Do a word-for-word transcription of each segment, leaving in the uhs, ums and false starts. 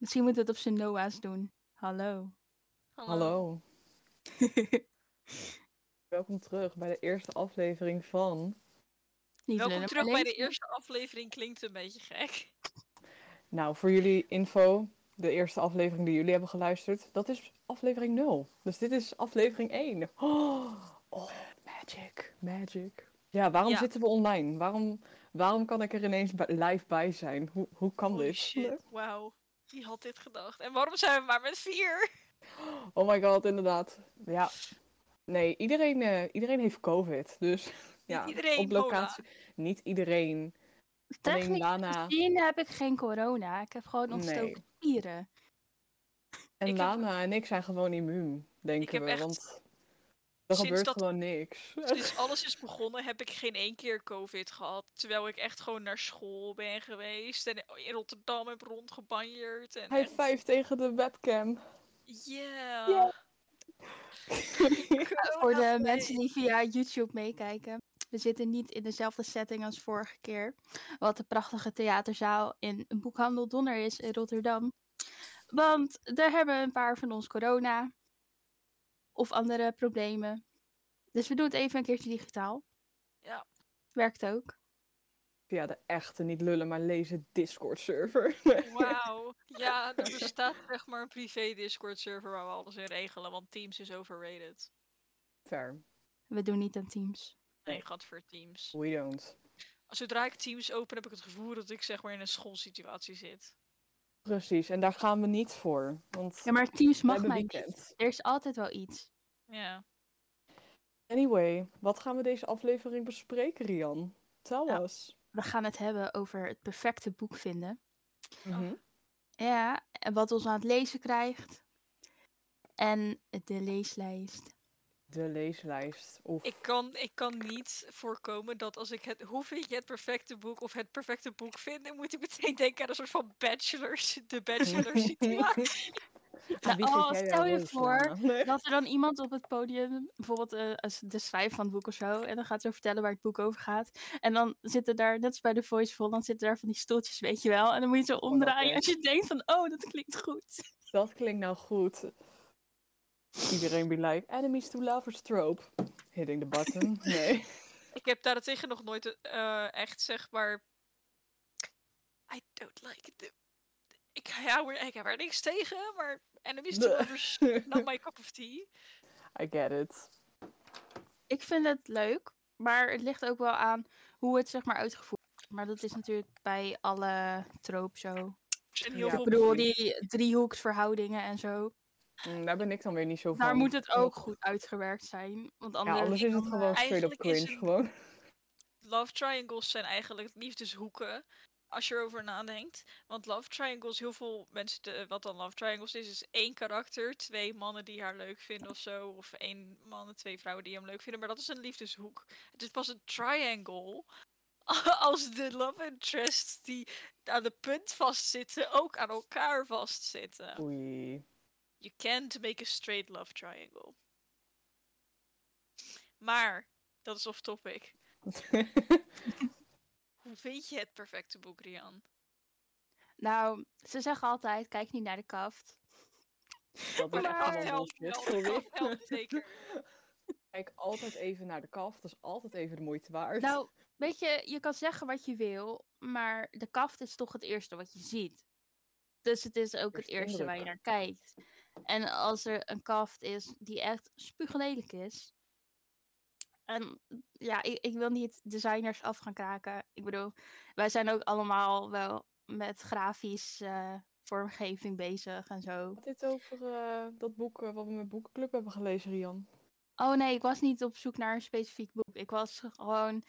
Misschien moeten we het op zijn Noa's doen. Hallo. Hallo. Hallo. Welkom terug bij de eerste aflevering van... Welkom terug alleen... bij de eerste aflevering klinkt een beetje gek. Nou, voor jullie info, de eerste aflevering die jullie hebben geluisterd, dat is aflevering nul. Dus dit is aflevering één. Oh, oh magic, magic. Ja, waarom ja. zitten we online? Waarom, waarom kan ik er ineens bij, live bij zijn? Hoe, hoe kan oh, dit? Shit, wauw. Wie had dit gedacht? En waarom zijn we maar met vier? Oh my god, inderdaad. Ja. Nee, iedereen, uh, iedereen heeft COVID. Dus ja, niet iedereen, op locatie. Corona. Niet iedereen. Technisch Lana... gezien heb ik geen corona. Ik heb gewoon ontstoken nee. vieren. En ik Lana heb... en ik zijn gewoon immuun, denken ik we. Echt... Want er Sinds gebeurt dat... gewoon niks. Sinds alles is begonnen heb ik geen één keer COVID gehad. Terwijl ik echt gewoon naar school ben geweest. En in Rotterdam heb rondgebanjerd. En... Hij vijf tegen de webcam. Yeah. yeah. Voor de mensen die via YouTube meekijken. We zitten niet in dezelfde setting als vorige keer. Wat de prachtige theaterzaal in een boekhandel Donner is in Rotterdam. Want daar hebben een paar van ons corona. Of andere problemen. Dus we doen het even een keertje digitaal. Ja. Werkt ook. Via de echte, niet lullen, maar lezen Discord-server. Wauw. Ja, er bestaat echt maar een privé Discord-server waar we alles in regelen. Want Teams is overrated. Fair. We doen niet aan Teams. Nee, gat voor Teams. We don't. Zodra ik Teams open, heb ik het gevoel dat ik zeg maar in een schoolsituatie zit. Precies, en daar gaan we niet voor. Want ja, maar Teams mag mij niet. Er is altijd wel iets. Ja. Anyway, wat gaan we deze aflevering bespreken, Rian? Tell nou, us. We gaan het hebben over het perfecte boek vinden. Mm-hmm. Ja, en wat ons aan het lezen krijgt. En de leeslijst. De leeslijst. Of... Ik, kan, ik kan niet voorkomen dat als ik het... Hoe vind je het perfecte boek of het perfecte boek vinden... moet ik meteen denken aan een soort van bachelors... De bachelors situatie. nou, oh, stel je voor nee. dat er dan iemand op het podium... bijvoorbeeld uh, de schrijver van het boek of zo... en dan gaat ze vertellen waar het boek over gaat. En dan zitten daar, net als bij de Voiceful... dan zitten daar van die stoeltjes, weet je wel. En dan moet je zo omdraaien als je denkt van... oh, dat klinkt goed. Dat klinkt nou goed. Iedereen be like, enemies to lovers trope. Hitting the button. Nee. Ik heb daartegen nog nooit uh, echt zeg maar... I don't like it. Ik hou er, ik heb er niks tegen, maar enemies to lovers, not my cup of tea. I get it. Ik vind het leuk, maar het ligt ook wel aan hoe het zeg maar uitgevoerd wordt. Maar dat is natuurlijk bij alle trope zo. En heel ja, ik bedoel, die driehoeksverhoudingen en zo. Daar ben ik dan weer niet zo van. Daar moet het ook goed uitgewerkt zijn. Want anders, ja, anders is het gewoon straight up cringe. Een... Gewoon. Love triangles zijn eigenlijk liefdeshoeken. Als je erover nadenkt. Want love triangles, heel veel mensen... De, wat dan love triangles is, is één karakter. Twee mannen die haar leuk vinden of zo. Of één man en twee vrouwen die hem leuk vinden. Maar dat is een liefdeshoek. Het is pas een triangle... als de love interests die aan de punt vastzitten... ook aan elkaar vastzitten. Oei... You can't make a straight love triangle. Maar, dat is off topic. Hoe vind je het perfecte boek, Rian? Nou, ze zeggen altijd, kijk niet naar de kaft. Dat is echt allemaal bullshit. Kijk altijd even naar de kaft, dat is altijd even de moeite waard. Nou, weet je, je kan zeggen wat je wil, maar de kaft is toch het eerste wat je ziet. Dus het is ook het eerste waar je naar kijkt. En als er een kaft is die echt spuuglelijk is. En ja, ik, ik wil niet designers af gaan kraken. Ik bedoel, wij zijn ook allemaal wel met grafisch uh, vormgeving bezig en zo. Wat dit over uh, dat boek uh, wat we met Boekenclub hebben gelezen, Rian? Oh nee, ik was niet op zoek naar een specifiek boek. Ik was gewoon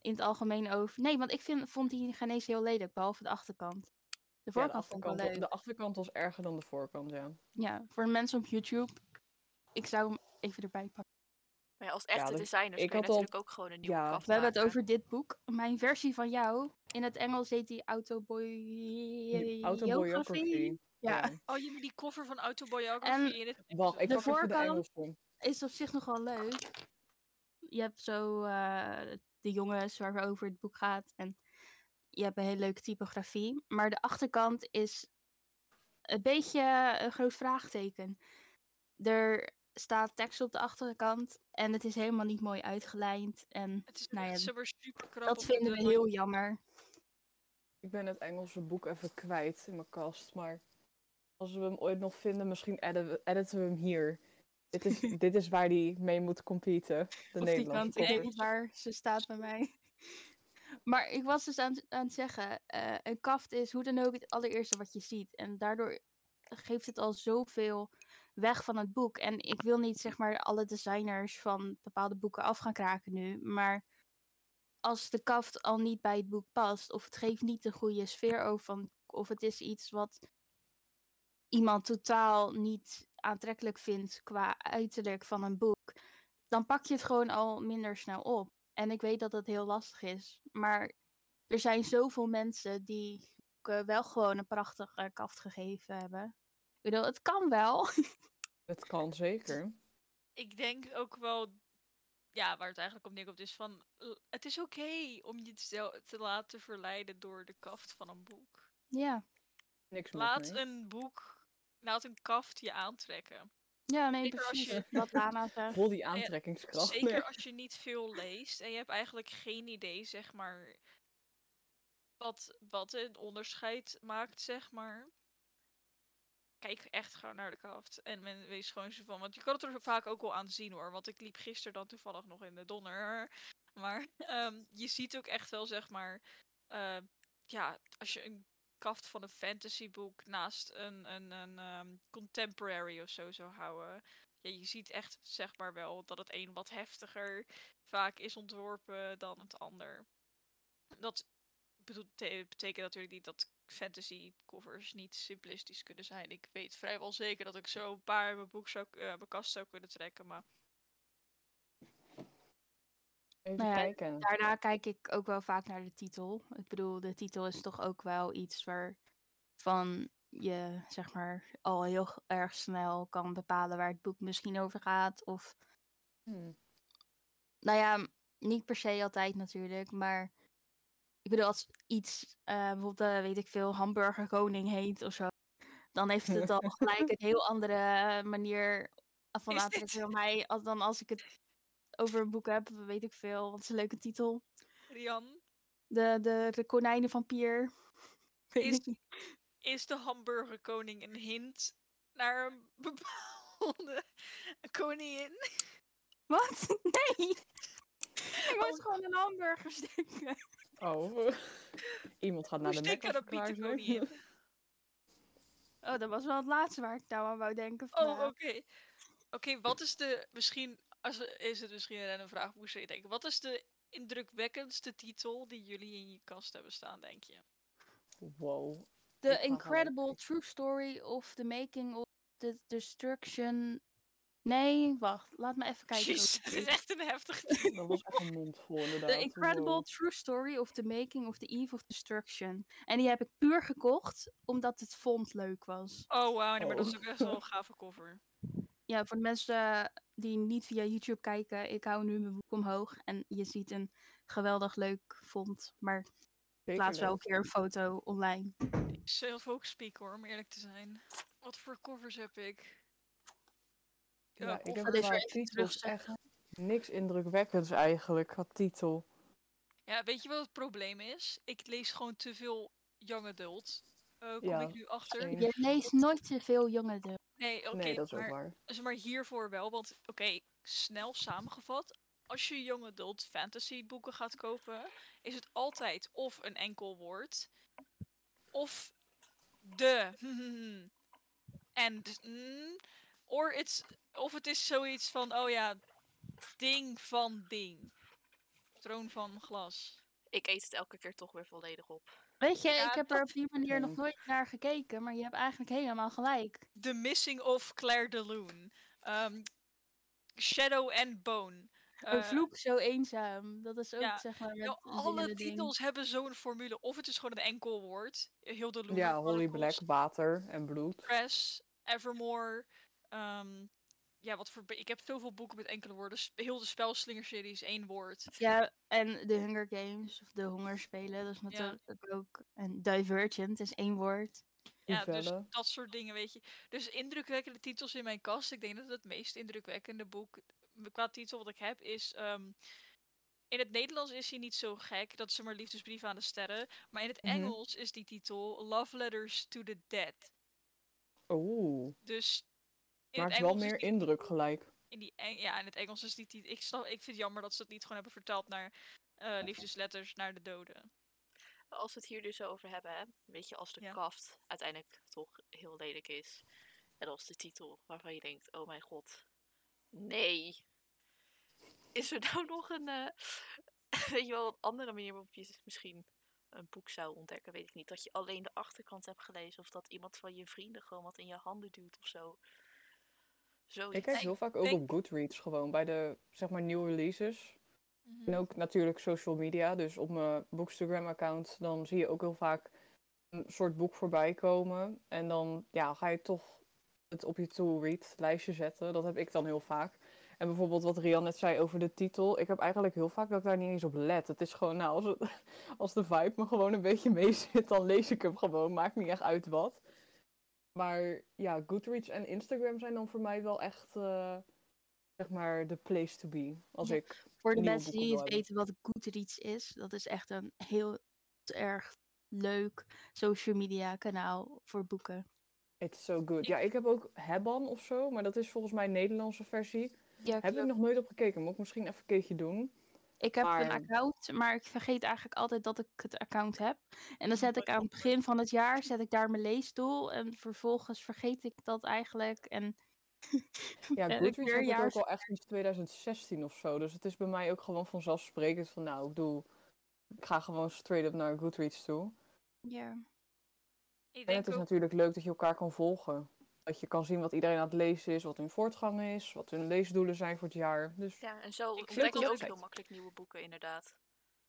in het algemeen over... Nee, want ik vind, vond die genees heel lelijk, behalve de achterkant. De voorkant, ja, de, achterkant, de achterkant was erger dan de voorkant, ja. Ja, voor mensen op YouTube. Ik zou hem even erbij pakken. Maar ja, als echte ja, dus designers kun je natuurlijk al... ook gewoon een nieuwe ja, kaft. We hebben het over dit boek. Mijn versie van jou. In het Engels heet die Autobiography. Autobiography. Ja. ja. Oh, jullie die cover van Autobiography. En in het... Wacht, ik de voorkant de is op zich nog wel leuk. Je hebt zo uh, de jongens waarover het boek gaat en... Je hebt een hele leuke typografie. Maar de achterkant is een beetje een groot vraagteken. Er staat tekst op de achterkant en het is helemaal niet mooi uitgelijnd. En, het is nou ja, super krap. Dat vinden we heel jammer. Ik ben het Engelse boek even kwijt in mijn kast, maar als we hem ooit nog vinden, misschien editen we hem hier. Dit is, dit is waar die mee moet competen, de of Nederlandse die kant, nee, waar ze staat bij mij. Maar ik was dus aan, aan het zeggen, uh, een kaft is hoe dan ook het allereerste wat je ziet. En daardoor geeft het al zoveel weg van het boek. En ik wil niet, zeg maar, alle designers van bepaalde boeken af gaan kraken nu. Maar als de kaft al niet bij het boek past, of het geeft niet de goede sfeer over, van, of het is iets wat iemand totaal niet aantrekkelijk vindt qua uiterlijk van een boek, dan pak je het gewoon al minder snel op. En ik weet dat dat heel lastig is, maar er zijn zoveel mensen die boeken wel gewoon een prachtige kaft gegeven hebben. Ik bedoel, het kan wel. Het kan zeker. Ik denk ook wel, ja, waar het eigenlijk op neerkomt is van, het is oké okay om je te laten verleiden door de kaft van een boek. Ja. Niks laat mee. een boek, laat een kaft je aantrekken. Ja, nee, zeker precies. Je... Wat Lana zegt. Vol die aantrekkingskracht. Ja, zeker ja. Als je niet veel leest en je hebt eigenlijk geen idee, zeg maar, wat, wat een onderscheid maakt, zeg maar. Kijk echt gewoon naar de kaft en men wees gewoon zo van, want je kan het er vaak ook wel aan zien hoor, want ik liep gisteren dan toevallig nog in de Donner. Maar um, je ziet ook echt wel, zeg maar, uh, ja, als je een kaft van een fantasyboek naast een, een, een um, contemporary of zo zou houden. Ja, je ziet echt, zeg maar wel, dat het een wat heftiger vaak is ontworpen dan het ander. Dat betekent natuurlijk niet dat fantasy covers niet simplistisch kunnen zijn. Ik weet vrijwel zeker dat ik zo een paar in mijn, boek zou, uh, mijn kast zou kunnen trekken, maar... Even ja, kijken. Daarna kijk ik ook wel vaak naar de titel. Ik bedoel, de titel is toch ook wel iets waarvan je, zeg maar, al heel erg snel kan bepalen waar het boek misschien over gaat. Of, hmm. nou ja, niet per se altijd natuurlijk, maar ik bedoel, als iets, uh, bijvoorbeeld, uh, weet ik veel, Hamburger Koning heet of zo, dan heeft het al gelijk een heel andere manier van aantrekking voor mij dan als ik het over een boek heb, weet ik veel. Wat is een leuke titel. Rian. De, de, de konijnenvampier. Is, is de hamburgerkoning een hint naar een bepaalde koningin? Wat? Nee. Je moet oh. gewoon een hamburger steken. Oh. Iemand gaat naar de Mekka. Oh, dat was wel het laatste waar ik nou aan wou denken. Van, oh, oké. Okay. Oké, okay, wat is de... Misschien... Als we, is het misschien een random vraag, moest je denken. Wat is de indrukwekkendste titel die jullie in je kast hebben staan, denk je? Wow. The Incredible gaan... True Story of the Making of the Destruction... Nee, wacht. Laat me even kijken. Jezus, dat is echt een heftige titel. Dat was echt een mond vol, inderdaad. The Incredible wow. True Story of the Making of the Eve of Destruction. En die heb ik puur gekocht, omdat het font leuk was. Oh, wow, nee, maar oh. dat is ook echt wel een gave cover. Ja, voor de mensen die niet via YouTube kijken, ik hou nu mijn boek omhoog en je ziet een geweldig leuk font, maar plaats wel een keer een foto online. Ik zelf ook speak hoor, om eerlijk te zijn. Wat voor covers heb ik? Ja, ja ik heb qua titels echt niks indrukwekkends eigenlijk, qua titel. Ja, weet je wat het probleem is? Ik lees gewoon te veel young adult. Uh, kom ja, ik nu achter. Je leest nooit te veel young adult. Nee, oké, okay, nee, maar, maar hiervoor wel, want oké, okay, snel samengevat. Als je young adult fantasy boeken gaat kopen, is het altijd of een enkel woord, of de, en, mm, or it's, of het is zoiets van, oh ja, ding van ding. Troon van glas. Ik eet het elke keer toch weer volledig op. Weet je, ja, ik heb dat... er op die manier nog nooit naar gekeken, maar je hebt eigenlijk helemaal gelijk. The Missing of Claire de Lune. Um, Shadow and Bone. Een uh, vloek zo eenzaam. Dat is ook, ja, zeg maar... Met nou, alle titels ding. hebben zo'n formule. Of het is gewoon een enkel woord. Heel de Lunar Ja, Holy Black, water en bloed. Press, Evermore. Um, ja, wat voor... Ik heb zoveel boeken met enkele woorden. Heel de Spelslinger-serie is één woord. Ja, en de Hunger Games, of de Hongerspelen, dat is natuurlijk ja. ook... En Divergent is één woord. Ja, Ja, dus dat soort dingen, weet je. Dus indrukwekkende titels in mijn kast. Ik denk dat het meest indrukwekkende boek qua titel wat ik heb is... Um, in het Nederlands is hij niet zo gek. Dat is maar Liefdesbrief aan de Sterren. Maar in het mm-hmm. Engels is die titel Love Letters to the Dead. Oeh. Dus... Maakt wel meer die... indruk gelijk. In die Eng... Ja, in het Engels is die titel... Ik, snap... ik vind het jammer dat ze het niet gewoon hebben vertaald naar uh, Liefdesletters naar de doden. Als we het hier dus over hebben, hè? Weet je, als de ja. kaft uiteindelijk toch heel lelijk is. En als de titel waarvan je denkt, oh mijn god, nee. Is er nou nog een, uh, weet je wel, een andere manier waarop je misschien een boek zou ontdekken, weet ik niet. Dat je alleen de achterkant hebt gelezen of dat iemand van je vrienden gewoon wat in je handen duwt of zo. zo ik kijk heel vaak ook denk... op Goodreads gewoon, bij de, zeg maar, nieuwe releases. Mm-hmm. En ook natuurlijk social media, dus op mijn Bookstagram-account, dan zie je ook heel vaak een soort boek voorbij komen. En dan ja, ga je toch het op je to-read-lijstje zetten, dat heb ik dan heel vaak. En bijvoorbeeld wat Rian net zei over de titel, ik heb eigenlijk heel vaak dat ik daar niet eens op let. Het is gewoon, nou, als, het, als de vibe me gewoon een beetje mee zit, dan lees ik hem gewoon, maakt niet echt uit wat. Maar ja, Goodreads en Instagram zijn dan voor mij wel echt... Uh... zeg maar de place to be. Als ja, ik voor de mensen die niet weten wat Goodreads is, dat is echt een heel erg leuk social media kanaal voor boeken. It's so good. Ja, ik heb ook Hebban of zo, maar dat is volgens mij een Nederlandse versie. Ja, heb ik nog nooit op gekeken. Moet ik misschien even een keertje doen. Ik heb maar... een account, maar ik vergeet eigenlijk altijd dat ik het account heb. En dan zet ik aan het begin van het jaar, zet ik daar mijn leesdoel en vervolgens vergeet ik dat eigenlijk en... Ja, Goodreads heb ik ook al echt sinds twintig zestien of zo. Dus het is bij mij ook gewoon vanzelfsprekend van nou, ik doe... Ik ga gewoon straight up naar Goodreads toe. Ja. Ik denk en het is ook... natuurlijk leuk dat je elkaar kan volgen. Dat je kan zien wat iedereen aan het lezen is, wat hun voortgang is, wat hun leesdoelen zijn voor het jaar. Dus... Ja, en zo ontdek je ook heel makkelijk nieuwe boeken, inderdaad.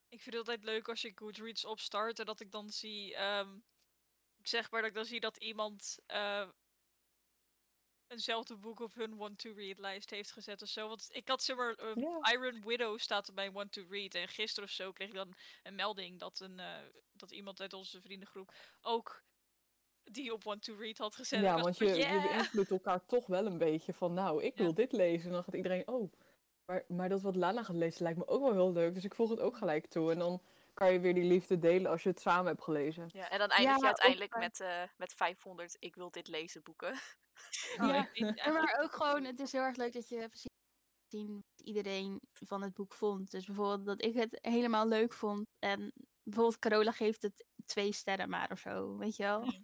Ik vind het altijd leuk als ik Goodreads opstart en dat ik dan zie... Um, zeg maar dat ik dan zie dat iemand... Uh, eenzelfde boek op hun want-to-read-lijst heeft gezet of zo. Want ik had, zeg maar, um, yeah. Iron Widow staat op mijn want-to-read. En gisteren of zo kreeg ik dan een melding dat, een, uh, dat iemand uit onze vriendengroep ook die op want-to-read had gezet. Ja, want je, yeah. je beïnvloedt elkaar toch wel een beetje van, nou, ik wil ja. dit lezen. En dan gaat iedereen, oh, maar, maar dat wat Lana gaat lezen lijkt me ook wel heel leuk. Dus ik voeg het ook gelijk toe. En dan kan je weer die liefde delen als je het samen hebt gelezen. Ja, en dan eindig je ja, uiteindelijk ook... met, uh, met vijfhonderd ik wil dit lezen boeken. Oh, ja, ja, maar ook gewoon, het is heel erg leuk dat je precies zien wat iedereen van het boek vond. Dus bijvoorbeeld dat ik het helemaal leuk vond. En bijvoorbeeld Carola geeft het twee sterren maar of zo, weet je wel. Nou,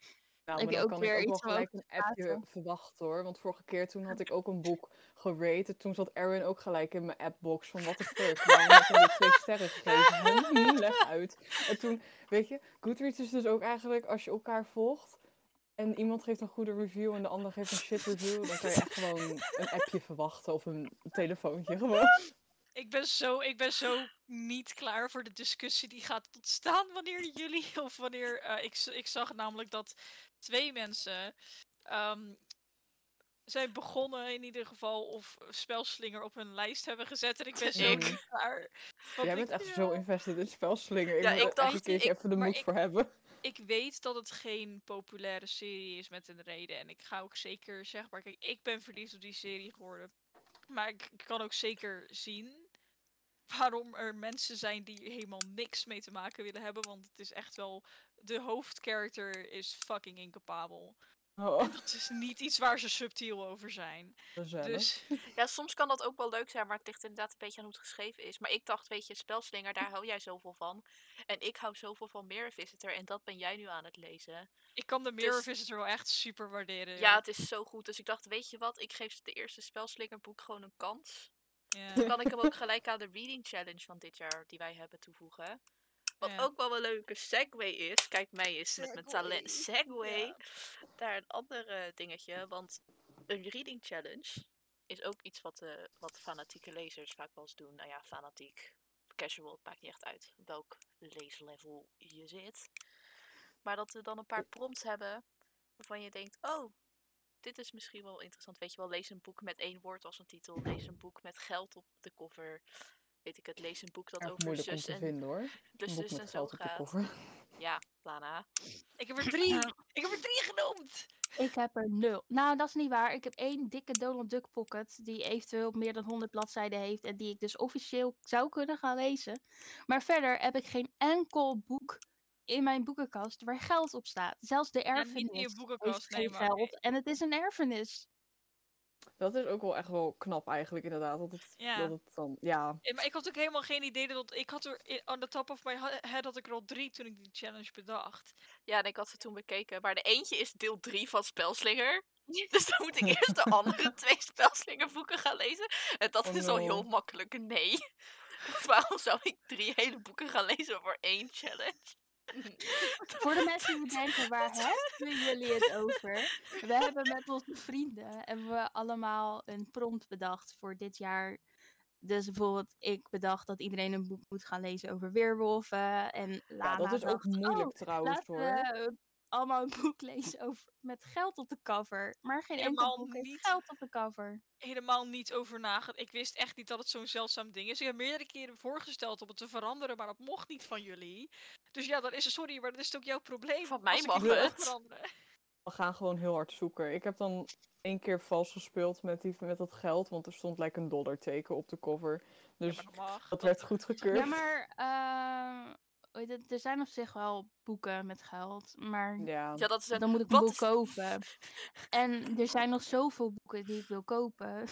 maar ik dan ook kan weer ik ook iets wel gelijk een appje verwachten hoor. Want vorige keer toen had ik ook een boek gerated. Toen zat Erin ook gelijk in mijn appbox van wat de fuck. Waarom heb ik twee sterren gegeven? Leg uit. En toen, weet je, Goodreads is dus ook eigenlijk als je elkaar volgt. En iemand geeft een goede review en de ander geeft een shit review. Dan kan je echt gewoon een appje verwachten of een telefoontje gewoon. Ik ben zo, ik ben zo niet klaar voor de discussie die gaat ontstaan wanneer jullie... Of wanneer... Uh, ik, ik zag namelijk dat twee mensen... Um, zijn begonnen in ieder geval of Spelslinger op hun lijst hebben gezet. En ik ben zo mm. klaar. Jij bent echt ja. zo invested in Spelslinger. Ik ja, moet ik dacht, echt ik, even de moed ik, voor hebben. Ik weet dat het geen populaire serie is met een reden. En ik ga ook zeker, zeg maar, kijk, ik ben verliefd op die serie geworden. Maar ik, ik kan ook zeker zien waarom er mensen zijn die helemaal niks mee te maken willen hebben. Want het is echt wel, de hoofdcharacter is fucking incapabel. Oh. En dat is niet iets waar ze subtiel over zijn. Dus... Ja, soms kan dat ook wel leuk zijn, maar het ligt inderdaad een beetje aan hoe het geschreven is. Maar ik dacht, weet je, Spelslinger, daar hou jij zoveel van. En ik hou zoveel van Mirror Visitor en dat ben jij nu aan het lezen. Ik kan de Mirror dus... Visitor wel echt super waarderen. Ja, het is zo goed. Dus ik dacht, weet je wat, ik geef de eerste Spelslinger boek gewoon een kans. Yeah. Dan kan ik hem ook gelijk aan de Reading Challenge van dit jaar, die wij hebben, toevoegen. Wat ja. ook wel een leuke segue is. Kijk, mij is met mijn talent segue. Ja. Daar een ander dingetje. Want een reading challenge is ook iets wat, uh, wat fanatieke lezers vaak wel eens doen. Nou ja, fanatiek, casual, het maakt niet echt uit welk leeslevel je zit. Maar dat we dan een paar prompts hebben waarvan je denkt, oh, dit is misschien wel interessant. Weet je wel, lees een boek met één woord als een titel. Lees een boek met geld op de cover. Weet ik het, lees een boek dat over zus en, vinden, hoor. Dus zus en zo gaat. Ja, Lana. Ik heb er drie. Ik heb er drie genoemd. Ik heb er nul. Nou, dat is niet waar. Ik heb één dikke Donald Duck pocket die eventueel meer dan honderd bladzijden heeft en die ik dus officieel zou kunnen gaan lezen. Maar verder heb ik geen enkel boek in mijn boekenkast waar geld op staat. Zelfs de erfenis. Ja, niet in je boekenkast, nee, maar... geld. En het is een erfenis. Dat is ook wel echt wel knap eigenlijk, inderdaad. Dat het, ja. Dat het dan, ja. Maar ik had ook helemaal geen idee dat... Ik had er, on the top of my head had ik er al drie toen ik die challenge bedacht. Ja, en ik had ze toen bekeken. Maar de eentje is deel drie van Spelslinger. Dus dan moet ik eerst de andere twee Spelslinger boeken gaan lezen. En dat oh no. is al heel makkelijk nee. Waarom zou ik drie hele boeken gaan lezen voor één challenge? Voor de mensen die denken, waar hebben jullie het over? We hebben met onze vrienden hebben we allemaal een prompt bedacht voor dit jaar. Dus bijvoorbeeld, ik bedacht dat iedereen een boek moet gaan lezen over weerwolven. En Lana ja, dat is dacht, ook moeilijk oh, trouwens hoor. We allemaal een boek lezen over, met geld op de cover. Maar geen enkel boek heeft geld op de cover. Helemaal niet over nagedacht. Ik wist echt niet dat het zo'n zeldzaam ding is. Ik heb meerdere keren voorgesteld om het te veranderen, maar dat mocht niet van jullie. Dus ja, dan is het, sorry, maar dat is het ook jouw probleem. Van mij mag het. Veranderen. We gaan gewoon heel hard zoeken. Ik heb dan één keer vals gespeeld met, die, met dat geld, want er stond like een dollarteken op de cover. Dus ja, dat, mag, dat werd goedgekeurd. Ja, maar... Uh... Er zijn op zich wel boeken met geld, maar ja. Ja, dat is een... dan moet ik een boek is... kopen. En er zijn nog zoveel boeken die ik wil kopen.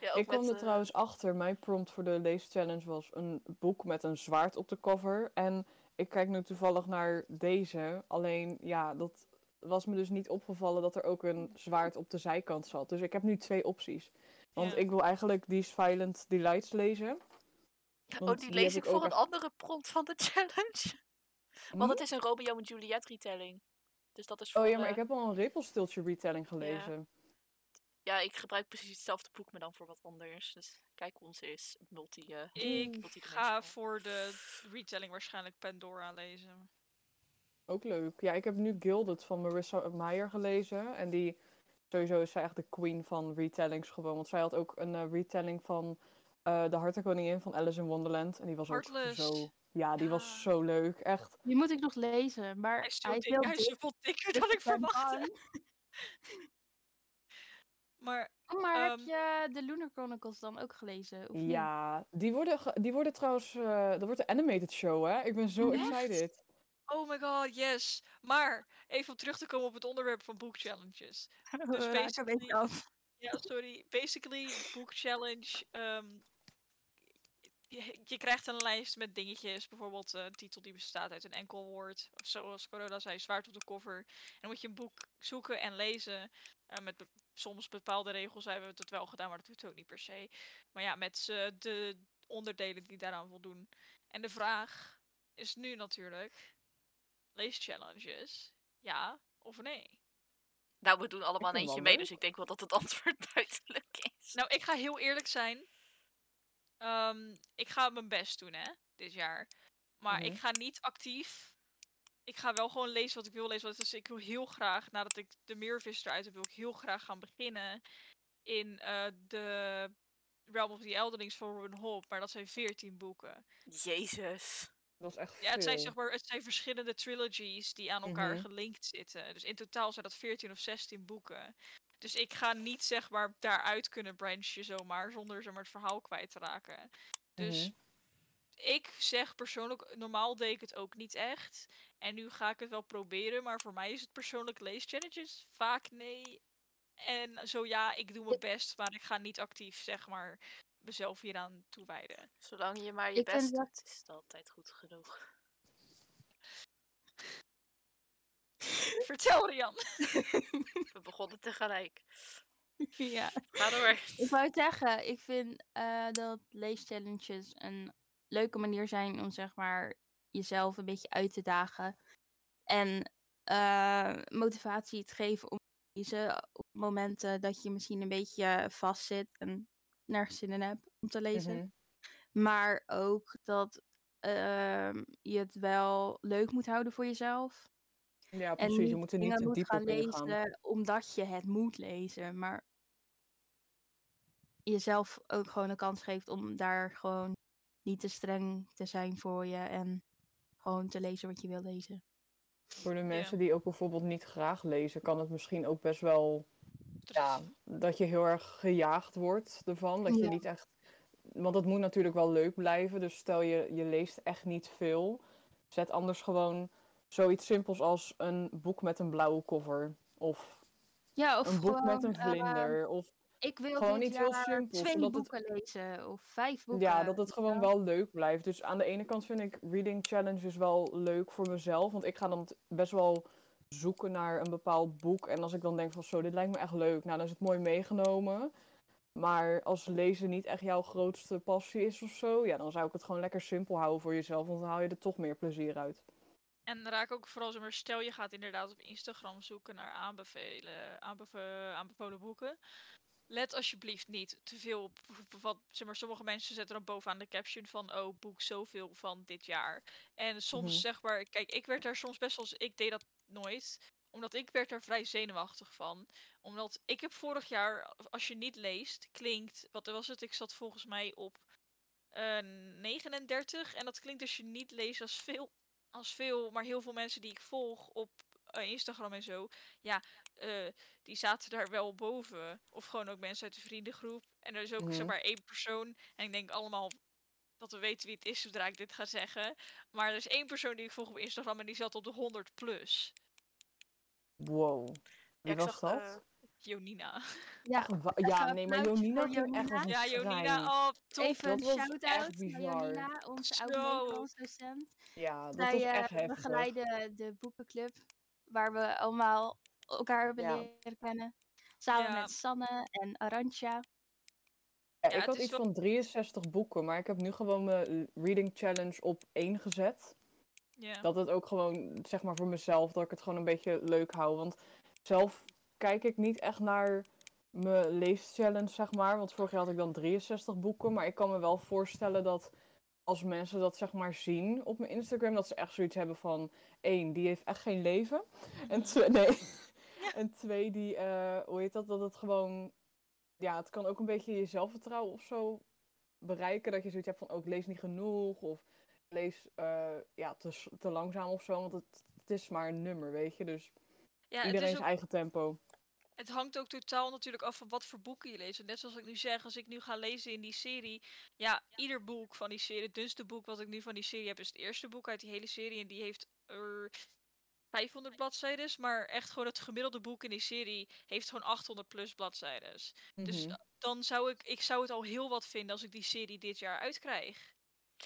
Ja, ik kwam er uh... trouwens achter, mijn prompt voor de leeschallenge was een boek met een zwaard op de cover. En ik kijk nu toevallig naar deze, alleen ja, dat was me dus niet opgevallen dat er ook een zwaard op de zijkant zat. Dus ik heb nu twee opties. Want ja. Ik wil eigenlijk These Violent Delights lezen. Want oh, die, die lees ik, ik voor een echt... andere prompt van de challenge. Want het is een Romeo en Juliet retelling. Dus dat is voor... Oh ja, maar uh... ik heb al een Rippelstiltje retelling gelezen. Ja. ja, ik gebruik precies hetzelfde boek, maar dan voor wat anders. Dus kijk, ons is multi... Uh, ik multi- ga voor de retelling waarschijnlijk Pandora lezen. Ook leuk. Ja, ik heb nu Gilded van Marissa Meyer gelezen. En die... Sowieso is zij echt de queen van retellings gewoon. Want zij had ook een uh, retelling van... Uh, de Hartenkoningin van Alice in Wonderland. En die was Hartlust. Ook zo... Ja, die ja. was zo leuk. Echt. Die moet ik nog lezen. Maar hij is, hij is, heel hij is veel dikker dan ik verwachtte. maar oh, maar um... heb je de Lunar Chronicles dan ook gelezen? Of ja, niet? Die, worden ge- die worden trouwens... Uh, dat wordt een animated show, hè? Ik ben zo echt? excited. Oh my god, yes. Maar even om terug te komen op het onderwerp van book challenges. Dus basically... af. Ja, sorry. Basically, book challenge... Um... Je, je krijgt een lijst met dingetjes. Bijvoorbeeld uh, een titel die bestaat uit een enkel woord. Zoals Carola zei, zwaard op de cover. En dan moet je een boek zoeken en lezen. Uh, met be- soms bepaalde regels hebben we het wel gedaan, maar dat doet het ook niet per se. Maar ja, met uh, de onderdelen die daaraan voldoen. En de vraag is nu natuurlijk... Leeschallenges, ja of nee? Nou, we doen allemaal een eentje mee, dus ik denk wel dat het antwoord duidelijk is. Nou, ik ga heel eerlijk zijn... Um, ik ga mijn best doen, hè, dit jaar. Maar mm-hmm. ik ga niet actief. Ik ga wel gewoon lezen wat ik wil lezen. Dus ik wil heel graag, nadat ik de Mirror Visitor uit heb, wil ik heel graag gaan beginnen in uh, de Realm of the Elderlings van Robin Hobb. Maar dat zijn veertien boeken. Jezus. Dat is echt veel. Ja, het zijn, zeg maar, het zijn verschillende trilogies die aan elkaar mm-hmm. gelinkt zitten. Dus in totaal zijn dat veertien of zestien boeken. Dus ik ga niet, zeg maar, daaruit kunnen branchen zomaar, zonder zomaar het verhaal kwijt te raken. Dus mm-hmm. ik zeg persoonlijk, normaal deed ik het ook niet echt. En nu ga ik het wel proberen, maar voor mij is het persoonlijk leeschallenges vaak nee. En zo ja, ik doe mijn best, maar ik ga niet actief, zeg maar, mezelf hieraan toewijden. Zolang je maar je ik best doet, dat... is het altijd goed genoeg. Vertel, Rian. We begonnen tegelijk. Ja. Ga door. Ik wou zeggen, ik vind uh, dat leeschallenges een leuke manier zijn om, zeg maar, jezelf een beetje uit te dagen. En uh, motivatie te geven om te lezen op momenten dat je misschien een beetje vast zit en nergens zin in hebt om te lezen. Mm-hmm. Maar ook dat uh, je het wel leuk moet houden voor jezelf. Ja, precies. En niet, je moet er niet te diep op ingaan. Lezen omdat je het moet lezen, maar jezelf ook gewoon een kans geeft om daar gewoon niet te streng te zijn voor je en gewoon te lezen wat je wil lezen. Voor de mensen ja. die ook bijvoorbeeld niet graag lezen, kan het misschien ook best wel... Ja, dat je heel erg gejaagd wordt ervan. Dat je ja. niet echt... Want het moet natuurlijk wel leuk blijven. Dus stel je, je leest echt niet veel. Zet anders gewoon zoiets simpels als een boek met een blauwe cover. Of, ja, of een boek gewoon, met een vlinder. Uh, of ik wil gewoon iets heel simpels. Twee boeken het... lezen of vijf boeken. Ja, dat het gewoon ja. wel leuk blijft. Dus aan de ene kant vind ik reading challenges wel leuk voor mezelf. Want ik ga dan best wel zoeken naar een bepaald boek. En als ik dan denk van zo, dit lijkt me echt leuk. Nou, dan is het mooi meegenomen. Maar als lezen niet echt jouw grootste passie is of zo, ja, dan zou ik het gewoon lekker simpel houden voor jezelf. Want dan haal je er toch meer plezier uit. En raak ook vooral, zeg maar, stel je gaat inderdaad op Instagram zoeken naar aanbevelen, aanbeve, aanbevolen boeken. Let alsjeblieft niet te veel op wat, zeg maar, sommige mensen zetten dan bovenaan de caption van, oh, boek zoveel van dit jaar. En soms, mm-hmm. zeg maar, kijk, ik werd daar soms best wel, ik deed dat nooit. Omdat ik werd er vrij zenuwachtig van. Omdat ik heb vorig jaar, als je niet leest, klinkt... Wat was het? Ik zat volgens mij op uh, negenendertig. En dat klinkt als je niet leest als veel. Als veel maar heel veel mensen die ik volg op uh, Instagram en zo... Ja, uh, die zaten daar wel boven. Of gewoon ook mensen uit de vriendengroep. En er is ook mm. zeg maar één persoon. En ik denk allemaal... dat we weten wie het is zodra ik dit ga zeggen. Maar er is één persoon die ik volg op Instagram en die zat op de honderd plus. Wow. Wie ja, was zag, dat? Uh, Jonina. Ja, ja, nee, maar Jonina ging echt als een Ja, Jonina, oh, top. Even een shout-out naar Jonina, onze oude consistent. Ja, dat is echt heftig. We begeleiden de boekenclub, waar we allemaal elkaar hebben ja. leren kennen. Samen ja. met Sanne en Arantja. Ja, ja, ik had iets wel... van drieënzestig boeken, maar ik heb nu gewoon mijn reading challenge op één gezet. Yeah. Dat het ook gewoon, zeg maar voor mezelf, dat ik het gewoon een beetje leuk hou. Want zelf kijk ik niet echt naar mijn leeschallenge, zeg maar. Want vorig jaar had ik dan drieënzestig boeken. Maar ik kan me wel voorstellen dat als mensen dat, zeg maar, zien op mijn Instagram... dat ze echt zoiets hebben van... één, die heeft echt geen leven. En twee, nee. en twee die, uh, hoe heet dat? Dat het gewoon... Ja, het kan ook een beetje je zelfvertrouwen of zo bereiken. Dat je zoiets hebt van, ook oh, lees niet genoeg of... lees uh, ja, te, te langzaam of zo, want het, het is maar een nummer, weet je. Dus ja, iedereen zijn eigen tempo. Het hangt ook totaal natuurlijk af van wat voor boeken je leest. En net zoals ik nu zeg, als ik nu ga lezen in die serie, ja, ieder boek van die serie, het dunste boek wat ik nu van die serie heb, is het eerste boek uit die hele serie. En die heeft er vijfhonderd bladzijden, maar echt gewoon het gemiddelde boek in die serie heeft gewoon achthonderd plus bladzijden. Mm-hmm. Dus dan zou ik, ik zou het al heel wat vinden als ik die serie dit jaar uitkrijg.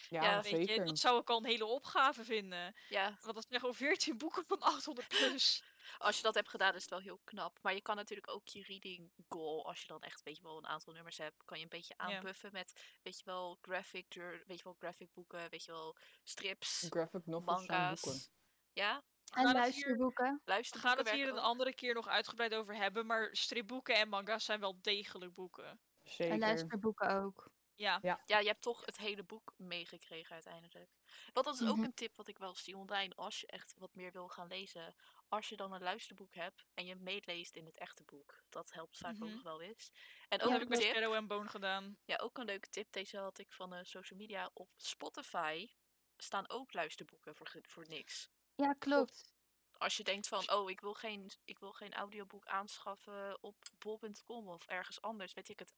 Ja, ja, weet zeker. Je, dat zou ik al een hele opgave vinden. Ja. Want dat zijn gewoon veertien boeken van achthonderd plus. Als je dat hebt gedaan, is het wel heel knap. Maar je kan natuurlijk ook je reading goal, als je dan echt, weet je wel, een aantal nummers hebt, kan je een beetje aanbuffen ja. met, weet je wel, graphic, weet je wel, graphic boeken, weet je wel, strips, graphic novels, manga's. Ja. En gaan luisterboeken. We gaan het hier een andere keer nog uitgebreid over hebben, maar stripboeken en manga's zijn wel degelijk boeken. Zeker. En luisterboeken ook. Ja. Ja. ja, je hebt toch het hele boek meegekregen uiteindelijk. Want dat is mm-hmm. ook een tip wat ik wel zie online. Als je echt wat meer wil gaan lezen. Als je dan een luisterboek hebt en je meeleest in het echte boek. Dat helpt vaak mm-hmm. ook nog wel eens. En ook ja, heb ik met Shadow en Bone gedaan. Ja, ook een leuke tip. Deze had ik van uh, social media. Op Spotify staan ook luisterboeken voor, voor niks. Ja, klopt. Als je denkt van, oh, ik wil geen, ik wil geen audioboek aanschaffen op bol punt com of ergens anders. Weet ik het,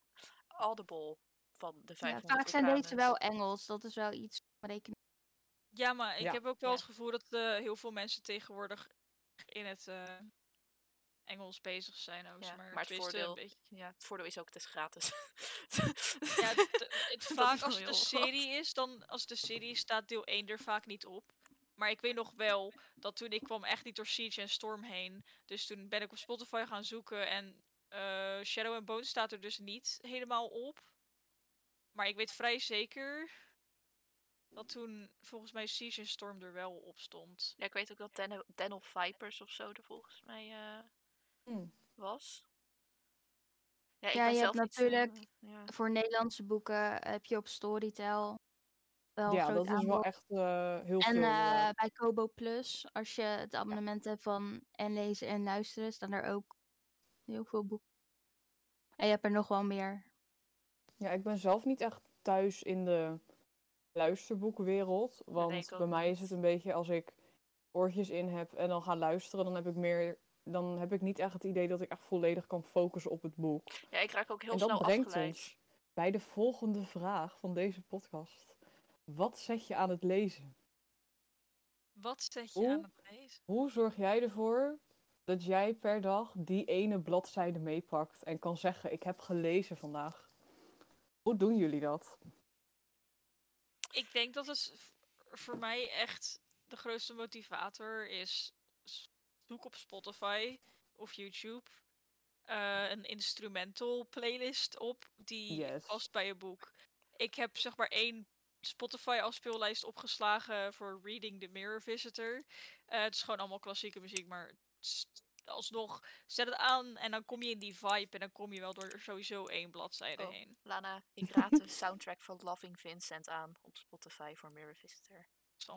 Audible. Van de vijfhonderd ja, vaak zijn organen. Deze wel Engels, dat is wel iets om rekening. Ja, maar ik ja. heb ook wel ja. het gevoel dat uh, heel veel mensen tegenwoordig in het uh, Engels bezig zijn. Ook, ja. maar, maar het, voordeel, een beetje... ja, het voordeel is ook, het is gratis. ja, het, het, het vaak als het een serie is, dan als de serie staat deel één er vaak niet op. Maar ik weet nog wel dat toen ik kwam echt niet door Siege en Storm heen. Dus toen ben ik op Spotify gaan zoeken en uh, Shadow and Bone staat er dus niet helemaal op. Maar ik weet vrij zeker dat toen volgens mij Season Storm er wel op stond. Ja, ik weet ook dat Den, Den of Vipers of zo er volgens mij uh, mm. was. Ja, ik ja je zelf hebt niet natuurlijk uh, ja. voor Nederlandse boeken heb je op Storytel wel ja, dat aanbod. Is wel echt uh, heel en, veel. En uh, bij Kobo Plus, als je het abonnement ja. hebt van en lezen en luisteren, staan er ook heel veel boeken. En je hebt er nog wel meer. Ja, ik ben zelf niet echt thuis in de luisterboekwereld. Want bij mij is het een beetje als ik oortjes in heb en dan ga luisteren, dan heb ik meer... Dan heb ik niet echt het idee dat ik echt volledig kan focussen op het boek. Ja, ik raak ook heel snel afgeleid. En dat brengt ons bij de volgende vraag van deze podcast. Wat zet je aan het lezen? Wat zet je hoe, aan het lezen? Hoe zorg jij ervoor dat jij per dag die ene bladzijde meepakt en kan zeggen, ik heb gelezen vandaag? Hoe doen jullie dat? Ik denk dat het voor mij echt de grootste motivator is... Zoek op Spotify of YouTube uh, een instrumental playlist op die yes. past bij je boek. Ik heb zeg maar één Spotify afspeellijst opgeslagen voor Reading the Mirror Visitor. Uh, het is gewoon allemaal klassieke muziek, maar st- alsnog zet het aan en dan kom je in die vibe en dan kom je wel door sowieso één bladzijde oh, heen. Lana, ik raad de soundtrack van Loving Vincent aan op Spotify voor Mirror Visitor.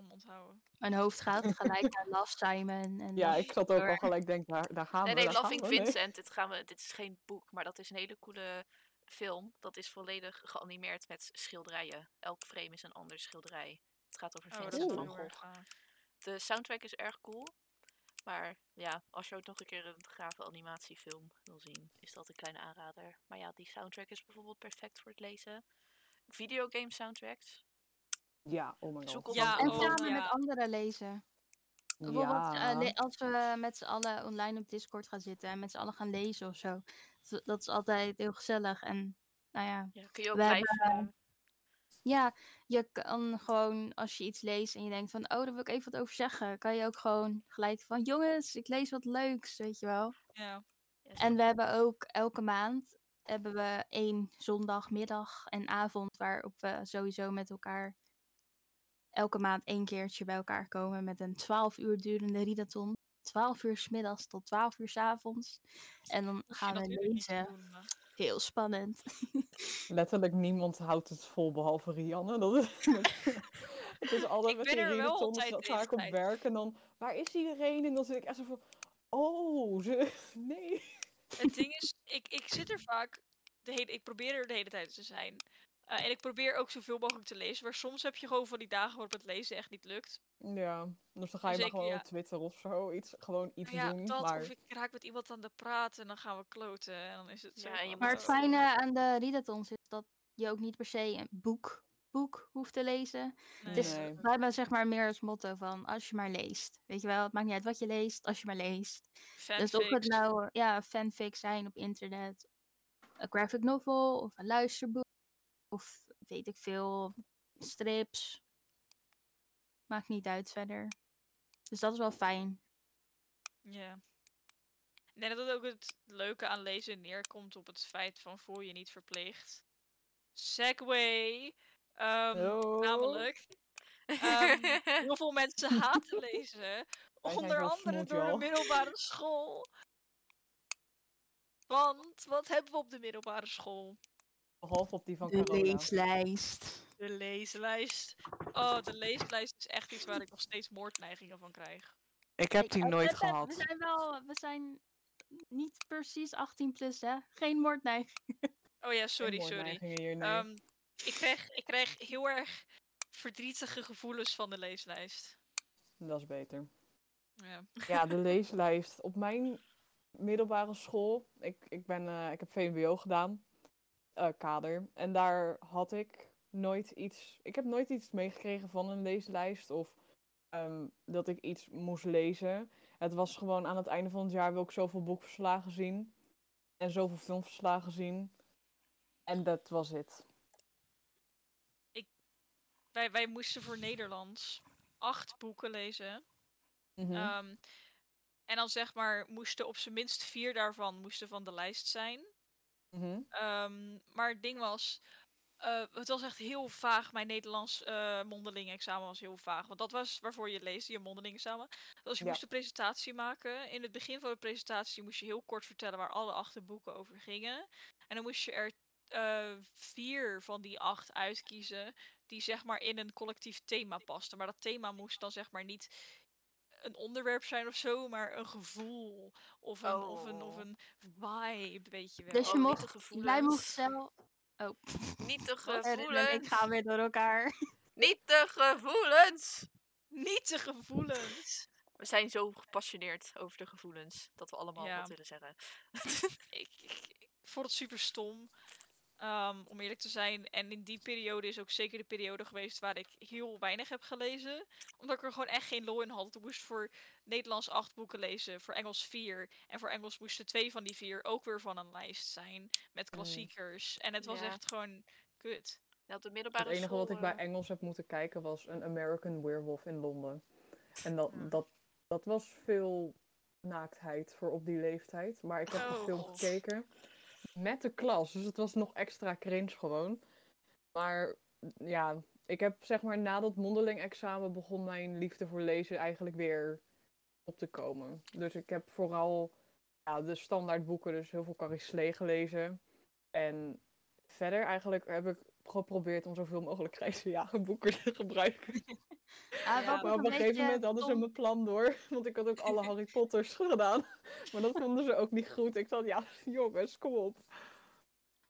Onthouden. Mijn hoofd gaat gelijk naar Love Simon. En ja, ik zat ook door. Al gelijk denk, daar, daar gaan nee, we. Nee, daar Loving gaan we, Vincent, nee. dit, gaan we, dit is geen boek, maar dat is een hele coole film. Dat is volledig geanimeerd met schilderijen. Elk frame is een ander schilderij. Het gaat over Vincent oh, van Gogh. De soundtrack is erg cool. Maar ja, als je ook nog een keer een gave animatiefilm wil zien, is dat een kleine aanrader. Maar ja, die soundtrack is bijvoorbeeld perfect voor het lezen. Videogame soundtracks. Ja, oh my god. Ja, en samen oh, ja. met anderen lezen. Bijvoorbeeld ja. uh, le- als we met z'n allen online op Discord gaan zitten en met z'n allen gaan lezen of zo. Dat, dat is altijd heel gezellig. En nou ja, ja kun je ook blijven. Hebben, uh, ja, je kan gewoon als je iets leest en je denkt van, oh, daar wil ik even wat over zeggen. Kan je ook gewoon gelijk van, jongens, ik lees wat leuks, weet je wel. Ja. En we hebben ook elke maand hebben we één zondagmiddag en avond waarop we sowieso met elkaar... elke maand één keertje bij elkaar komen met een twaalf uur durende readathon. twaalf uur 's middags tot twaalf uur 's avonds. En dan gaan we lezen. Doen, heel spannend. Letterlijk niemand houdt het vol behalve Rianne. Dat is, het is altijd met die readathons. Dat ga ik op werk en dan, waar is iedereen? En dan zit ik echt zo van, oh, ze, nee. Het ding is, ik, ik zit er vaak, de hele, ik probeer er de hele tijd te zijn. Uh, en ik probeer ook zoveel mogelijk te lezen. Maar soms heb je gewoon van die dagen waarop het lezen echt niet lukt. Ja, dus dan ga je dus maar ik, gewoon ja. op Twitter of zo. Iets, gewoon iets ja, doen. Dat, maar... Of ik raak met iemand aan de praten en dan gaan we kloten. En dan is het ja, zo. Maar het fijne aan de readathons is dat je ook niet per se een boek, boek hoeft te lezen. Nee, het is nee. bijna zeg maar meer het motto van als je maar leest. Weet je wel, het maakt niet uit wat je leest, als je maar leest. Fanfics. Dus of het nou ja, fanfics zijn op internet. Een graphic novel of een luisterboek. Of weet ik veel, strips. Maakt niet uit verder. Dus dat is wel fijn. Ja. Yeah. Ik denk dat ook het leuke aan lezen neerkomt op het feit van voel je niet verplicht. Segway. Um, namelijk. Um, heel veel mensen haten lezen. Onder andere door de middelbare school. Want wat hebben we op de middelbare school? Behalve op die van Carola. De leeslijst. De leeslijst. Oh, de leeslijst is echt iets waar ik nog steeds moordneigingen van krijg. Ik heb die ik, nooit we, gehad. We zijn wel, we zijn niet precies achttien plus, hè? Geen moordneigingen. Oh ja, sorry, sorry. Hier, nee. um, ik, krijg, ik krijg heel erg verdrietige gevoelens van de leeslijst. Dat is beter. Ja, ja de leeslijst. Op mijn middelbare school, ik, ik, ben, uh, ik heb V M B O gedaan. Uh, kader. En daar had ik nooit iets... Ik heb nooit iets meegekregen van een leeslijst of um, dat ik iets moest lezen. Het was gewoon aan het einde van het jaar wil ik zoveel boekverslagen zien. En zoveel filmverslagen zien. En dat was het. Ik... Wij, wij moesten voor Nederlands acht boeken lezen. Mm-hmm. Um, en dan zeg maar moesten op zijn minst vier daarvan moesten van de lijst zijn. Mm-hmm. Um, maar het ding was, uh, het was echt heel vaag. Mijn Nederlands uh, mondeling-examen was heel vaag. Want dat was waarvoor je leest, je mondeling-examen. Dus je ja. moest een presentatie maken. In het begin van de presentatie moest je heel kort vertellen waar alle acht boeken over gingen. En dan moest je er uh, vier van die acht uitkiezen die zeg maar in een collectief thema pasten. Maar dat thema moest dan zeg maar niet... een onderwerp zijn of zo, maar een gevoel. Of een, oh. of een, of een vibe, weet je wel. Dus je oh, mocht, jij mocht zelf... Oh. Niet de gevoelens. Ik ga weer door elkaar. Niet de gevoelens. Niet de gevoelens. We zijn zo gepassioneerd over de gevoelens. Dat we allemaal ja. wat willen zeggen. ik, ik, ik vond het super stom. Um, om eerlijk te zijn. En in die periode is ook zeker de periode geweest waar ik heel weinig heb gelezen. Omdat ik er gewoon echt geen lol in had. Ik moest voor Nederlands acht boeken lezen. Voor Engels vier. En voor Engels moesten twee van die vier ook weer van een lijst zijn. Met klassiekers. En het was ja. echt gewoon kut. Ja, op de middelbare het enige school, wat ik bij Engels heb moeten kijken was een American Werewolf in Londen. En dat, ja. dat, dat was veel naaktheid voor op die leeftijd. Maar ik heb oh, de film God. gekeken met de klas. Dus het was nog extra cringe gewoon. Maar ja, ik heb zeg maar na dat mondelingexamen begon mijn liefde voor lezen eigenlijk weer op te komen. Dus ik heb vooral ja, de standaardboeken, dus heel veel Carrie Slee gelezen. En verder eigenlijk heb ik geprobeerd om zoveel mogelijk grijze boeken te gebruiken. Ah, ja. Maar op een gegeven moment hadden ze mijn plan door. Want ik had ook alle Harry Potters gedaan. Maar dat vonden ze ook niet goed. Ik dacht, ja, jongens, kom op.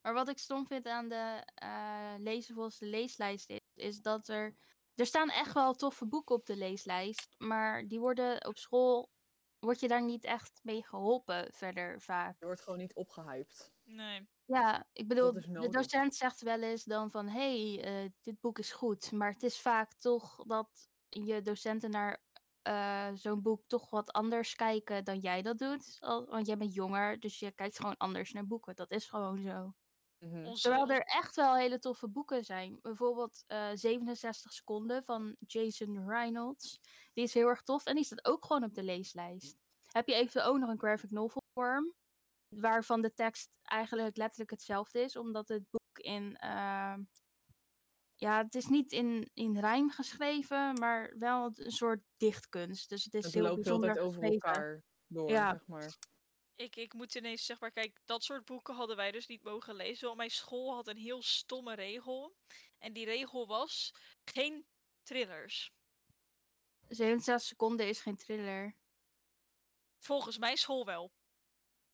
Maar wat ik stom vind aan de uh, lezen volgens de leeslijst is, is dat er... Er staan echt wel toffe boeken op de leeslijst. Maar die worden op school... Word je daar niet echt mee geholpen verder vaak. Je wordt gewoon niet opgehyped. Nee. Ja, ik bedoel, de docent zegt wel eens dan van... hé, hey, uh, dit boek is goed. Maar het is vaak toch dat je docenten naar uh, zo'n boek toch wat anders kijken dan jij dat doet. Al, want jij bent jonger, dus je kijkt gewoon anders naar boeken. Dat is gewoon zo. Mm-hmm. Terwijl er echt wel hele toffe boeken zijn. Bijvoorbeeld uh, zevenenzestig seconden van Jason Reynolds. Die is heel erg tof en die staat ook gewoon op de leeslijst. Heb je eventueel ook nog een graphic novel vorm... waarvan de tekst eigenlijk letterlijk hetzelfde is, omdat het boek in... Uh, ja, het is niet in, in rijm geschreven, maar wel een soort dichtkunst. Dus het is het heel loopt bijzonder altijd over geschreven. Elkaar door, ja. zeg maar. Ik, ik moet ineens, zeg maar, kijk, dat soort boeken hadden wij dus niet mogen lezen. Want mijn school had een heel stomme regel. En die regel was, geen thrillers. zevenenzestig seconden is geen thriller. Volgens mijn school wel.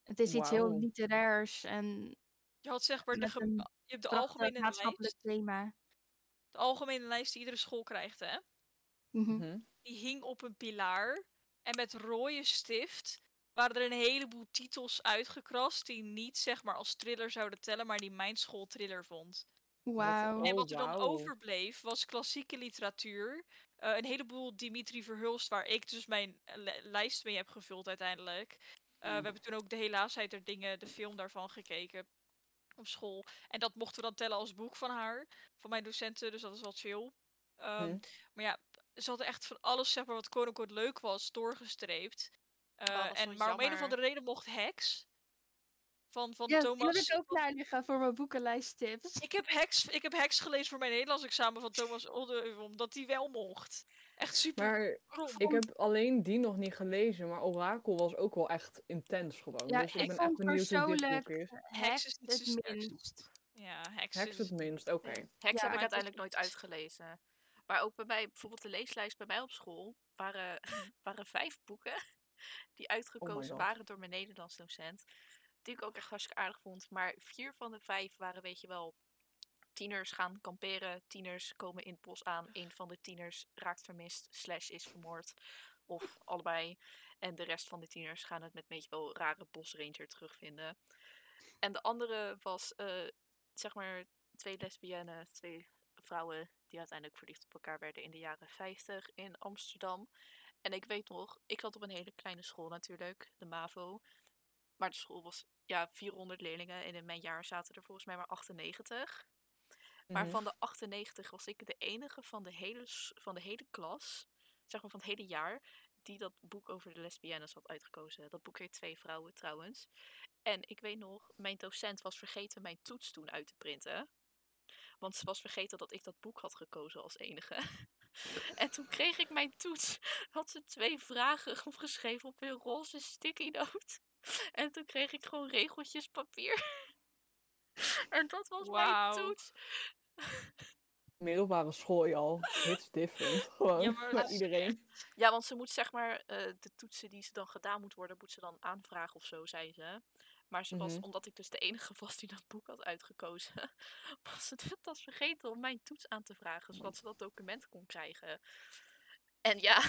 Het is iets wow. heel literairs en... Je had zeg maar de, ge- je hebt de algemene lijst. Thema. De algemene lijst die iedere school krijgt, hè? Mm-hmm. Die hing op een pilaar. En met rode stift waren er een heleboel titels uitgekrast... die niet zeg maar als thriller zouden tellen, maar die mijn school thriller vond. Wauw. En wat er dan wow. overbleef was klassieke literatuur... Uh, een heleboel Dimitri Verhulst, waar ik dus mijn le- lijst mee heb gevuld uiteindelijk... Uh, we hebben toen ook de Helaasheid der Dingen, de film daarvan, gekeken op school. En dat mochten we dan tellen als boek van haar, van mijn docenten, dus dat is wel chill. Um, hmm. Maar ja, ze hadden echt van alles, zeg maar, wat quote unquote leuk was, doorgestreept. Uh, oh, en, maar jammer. Om een of andere reden mocht Heks van, van ja, Thomas... Ja, ik wil het ook naar liggen voor mijn boekenlijsttips. Ik heb Heks, ik heb Heks gelezen voor mijn Nederlands examen van Thomas Oldenheuvel, omdat die wel mocht. Echt super. Maar ik heb alleen die nog niet gelezen, maar Orakel was ook wel echt intens gewoon. Ja, dus ik, ik ben echt benieuwd hoe dit boek is. Heks is niet zo het minst. Ja, Heks, Heks is het minst, oké. Okay. Heks ja, heb ik uiteindelijk nooit uitgelezen. Maar ook bij mij, bijvoorbeeld de leeslijst bij mij op school, waren, waren vijf boeken die uitgekozen oh waren door mijn Nederlands docent. Die ik ook echt hartstikke aardig vond. Maar vier van de vijf waren, weet je wel... Tieners gaan kamperen, tieners komen in het bos aan. Een van de tieners raakt vermist, slash is vermoord. Of allebei. En de rest van de tieners gaan het met een beetje wel rare bosranger terugvinden. En de andere was, uh, zeg maar, twee lesbiennes, twee vrouwen... die uiteindelijk verliefd op elkaar werden in de jaren vijftig in Amsterdam. En ik weet nog, ik zat op een hele kleine school natuurlijk, de MAVO. Maar de school was, ja, vierhonderd leerlingen. En in mijn jaar zaten er volgens mij maar achtennegentig... Maar van de achtennegentig was ik de enige van de hele, van de hele klas, zeg maar van het hele jaar, die dat boek over de lesbiennes had uitgekozen. Dat boek heet Twee Vrouwen trouwens. En ik weet nog, mijn docent was vergeten mijn toets toen uit te printen. Want ze was vergeten dat ik dat boek had gekozen als enige. En toen kreeg ik mijn toets, had ze twee vragen opgeschreven op een roze sticky note. En toen kreeg ik gewoon regeltjes papier. En dat was wow. mijn toets. Middelbare school, y'all. It's different. Gewoon ja, maar met is... iedereen. Ja, want ze moet zeg maar... Uh, de toetsen die ze dan gedaan moet worden... moet ze dan aanvragen of zo, zei ze. Maar ze was, mm-hmm. omdat ik dus de enige was die dat boek had uitgekozen, was het net als vergeten om mijn toets aan te vragen, zodat ze dat document kon krijgen. En ja,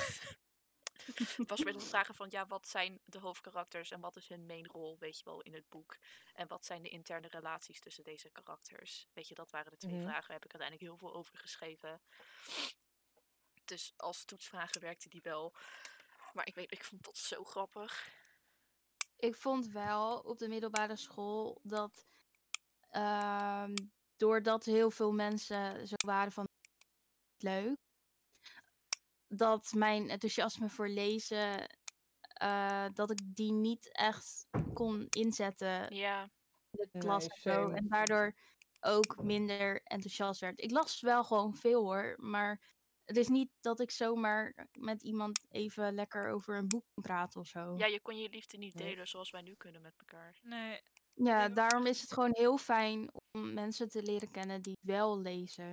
het was weer de vragen van, ja, wat zijn de hoofdkarakters en wat is hun main rol, weet je wel, in het boek? En wat zijn de interne relaties tussen deze karakters? Weet je, dat waren de twee mm-hmm. vragen. Daar heb ik uiteindelijk heel veel over geschreven. Dus als toetsvragen werkte die wel. Maar ik weet, ik vond dat zo grappig. Ik vond wel op de middelbare school dat uh, doordat heel veel mensen zo waren van leuk, dat mijn enthousiasme voor lezen, uh, dat ik die niet echt kon inzetten ja. in de klas nee, of zo. En daardoor ook minder enthousiast werd. Ik las wel gewoon veel hoor, maar het is niet dat ik zomaar met iemand even lekker over een boek praat of zo. Ja, je kon je liefde niet delen nee. zoals wij nu kunnen met elkaar. Nee. Ja, daarom is het gewoon heel fijn om mensen te leren kennen die wel lezen.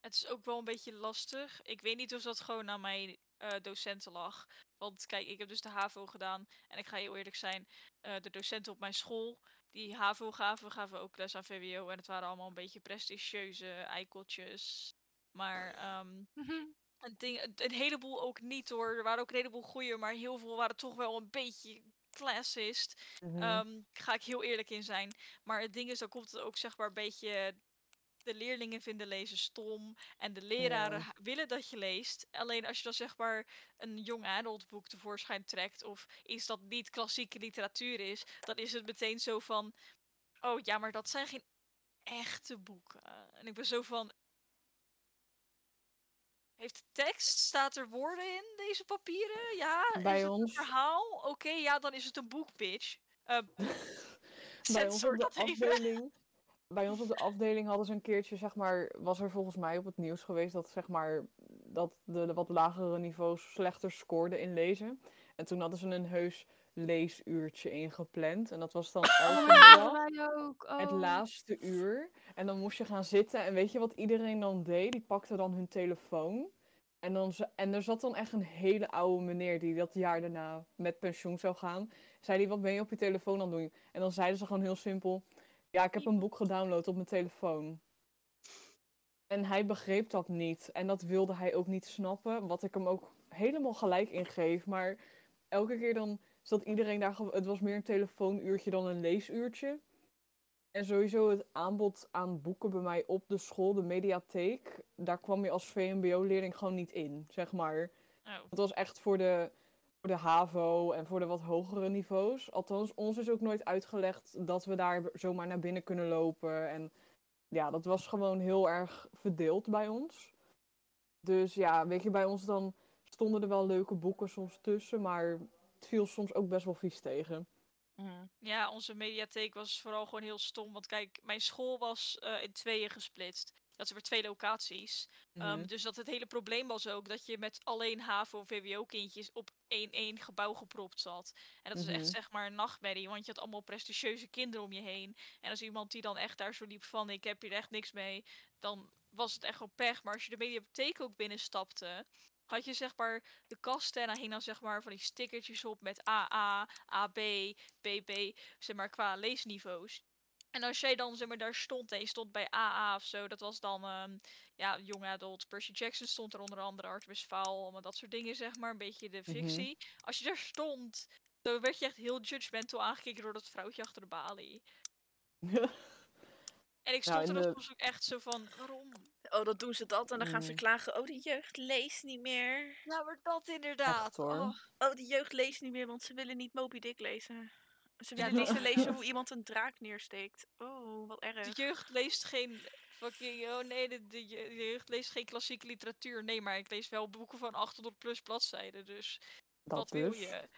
Het is ook wel een beetje lastig. Ik weet niet of dat gewoon aan mijn uh, docenten lag. Want kijk, ik heb dus de H A V O gedaan. En ik ga heel eerlijk zijn, uh, de docenten op mijn school die H A V O gaven, gaven ook les aan V W O. En het waren allemaal een beetje prestigieuze eikeltjes. Maar um, een, ding, een, een heleboel ook niet hoor. Er waren ook een heleboel goeie, maar heel veel waren toch wel een beetje classist. Mm-hmm. Um, ga ik heel eerlijk in zijn. Maar het ding is, dan komt het ook zeg maar een beetje... De leerlingen vinden lezen stom en de leraren ja. willen dat je leest. Alleen als je dan zeg maar een young adult boek tevoorschijn trekt of iets dat niet klassieke literatuur is, dan is het meteen zo van, oh ja, maar dat zijn geen echte boeken. En ik ben zo van, heeft de tekst, staat er woorden in deze papieren? Ja, bij is ons. Het een verhaal? Oké, okay, ja, dan is het een boek, bitch. Uh, Bij ons op de dat afdeling. Even. Bij ons op de afdeling hadden ze een keertje, zeg maar, was er volgens mij op het nieuws geweest dat, zeg maar, dat de, de wat lagere niveaus slechter scoorden in lezen. En toen hadden ze een heus leesuurtje ingepland. En dat was dan elke dag ook, oh. het laatste uur. En dan moest je gaan zitten. En weet je wat iedereen dan deed? Die pakte dan hun telefoon. En, dan ze, en er zat dan echt een hele oude meneer die dat jaar daarna met pensioen zou gaan. Zei die, wat ben je op je telefoon aan het doen? En dan zeiden ze gewoon heel simpel... Ja, ik heb een boek gedownload op mijn telefoon. En hij begreep dat niet. En dat wilde hij ook niet snappen. Wat ik hem ook helemaal gelijk in geef. Maar elke keer dan zat iedereen daar... Het was meer een telefoonuurtje dan een leesuurtje. En sowieso het aanbod aan boeken bij mij op de school, de mediatheek... Daar kwam je als V M B O-leerling gewoon niet in, zeg maar. Oh. Het was echt voor de... Voor de H A V O en voor de wat hogere niveaus. Althans, ons is ook nooit uitgelegd dat we daar zomaar naar binnen kunnen lopen. En ja, dat was gewoon heel erg verdeeld bij ons. Dus ja, weet je, bij ons dan stonden er wel leuke boeken soms tussen. Maar het viel soms ook best wel vies tegen. Ja, onze mediatheek was vooral gewoon heel stom. Want kijk, mijn school was uh, in tweeën gesplitst. Dat zijn weer twee locaties. Mm-hmm. Um, dus dat het hele probleem was ook dat je met alleen H A V O en V W O-kindjes op één één gebouw gepropt zat. En dat mm-hmm. is echt zeg maar een nachtmerrie, want je had allemaal prestigieuze kinderen om je heen. En als iemand die dan echt daar zo liep van, ik heb hier echt niks mee, dan was het echt wel pech. Maar als je de mediatheek ook binnenstapte, had je zeg maar de kasten en dan hing dan zeg maar van die stickertjes op met A A, A B, B B, zeg maar qua leesniveaus. En als jij dan zeg maar, daar stond en je stond bij A A of zo, dat was dan um, ja, young adult. Percy Jackson stond er onder andere, Artemis Fowl, allemaal dat soort dingen zeg maar, een beetje de fictie. Mm-hmm. Als je daar stond, dan werd je echt heel judgmental aangekeken door dat vrouwtje achter de balie. En ik stond nou, er de... soms ook echt zo van, waarom? Oh, dat doen ze dat en dan gaan ze klagen, oh die jeugd leest niet meer. Nou, maar dat inderdaad. Echt, hoor. Oh. oh, die jeugd leest niet meer, want ze willen niet Moby Dick lezen. Ze willen niet ja, dat... lezen hoe iemand een draak neersteekt. Oh, wat erg. De jeugd leest geen... Fucking, oh nee, de, de jeugd leest geen klassieke literatuur. Nee, maar ik lees wel boeken van achthonderd plus bladzijden. Dus dat wat dus. Wil je?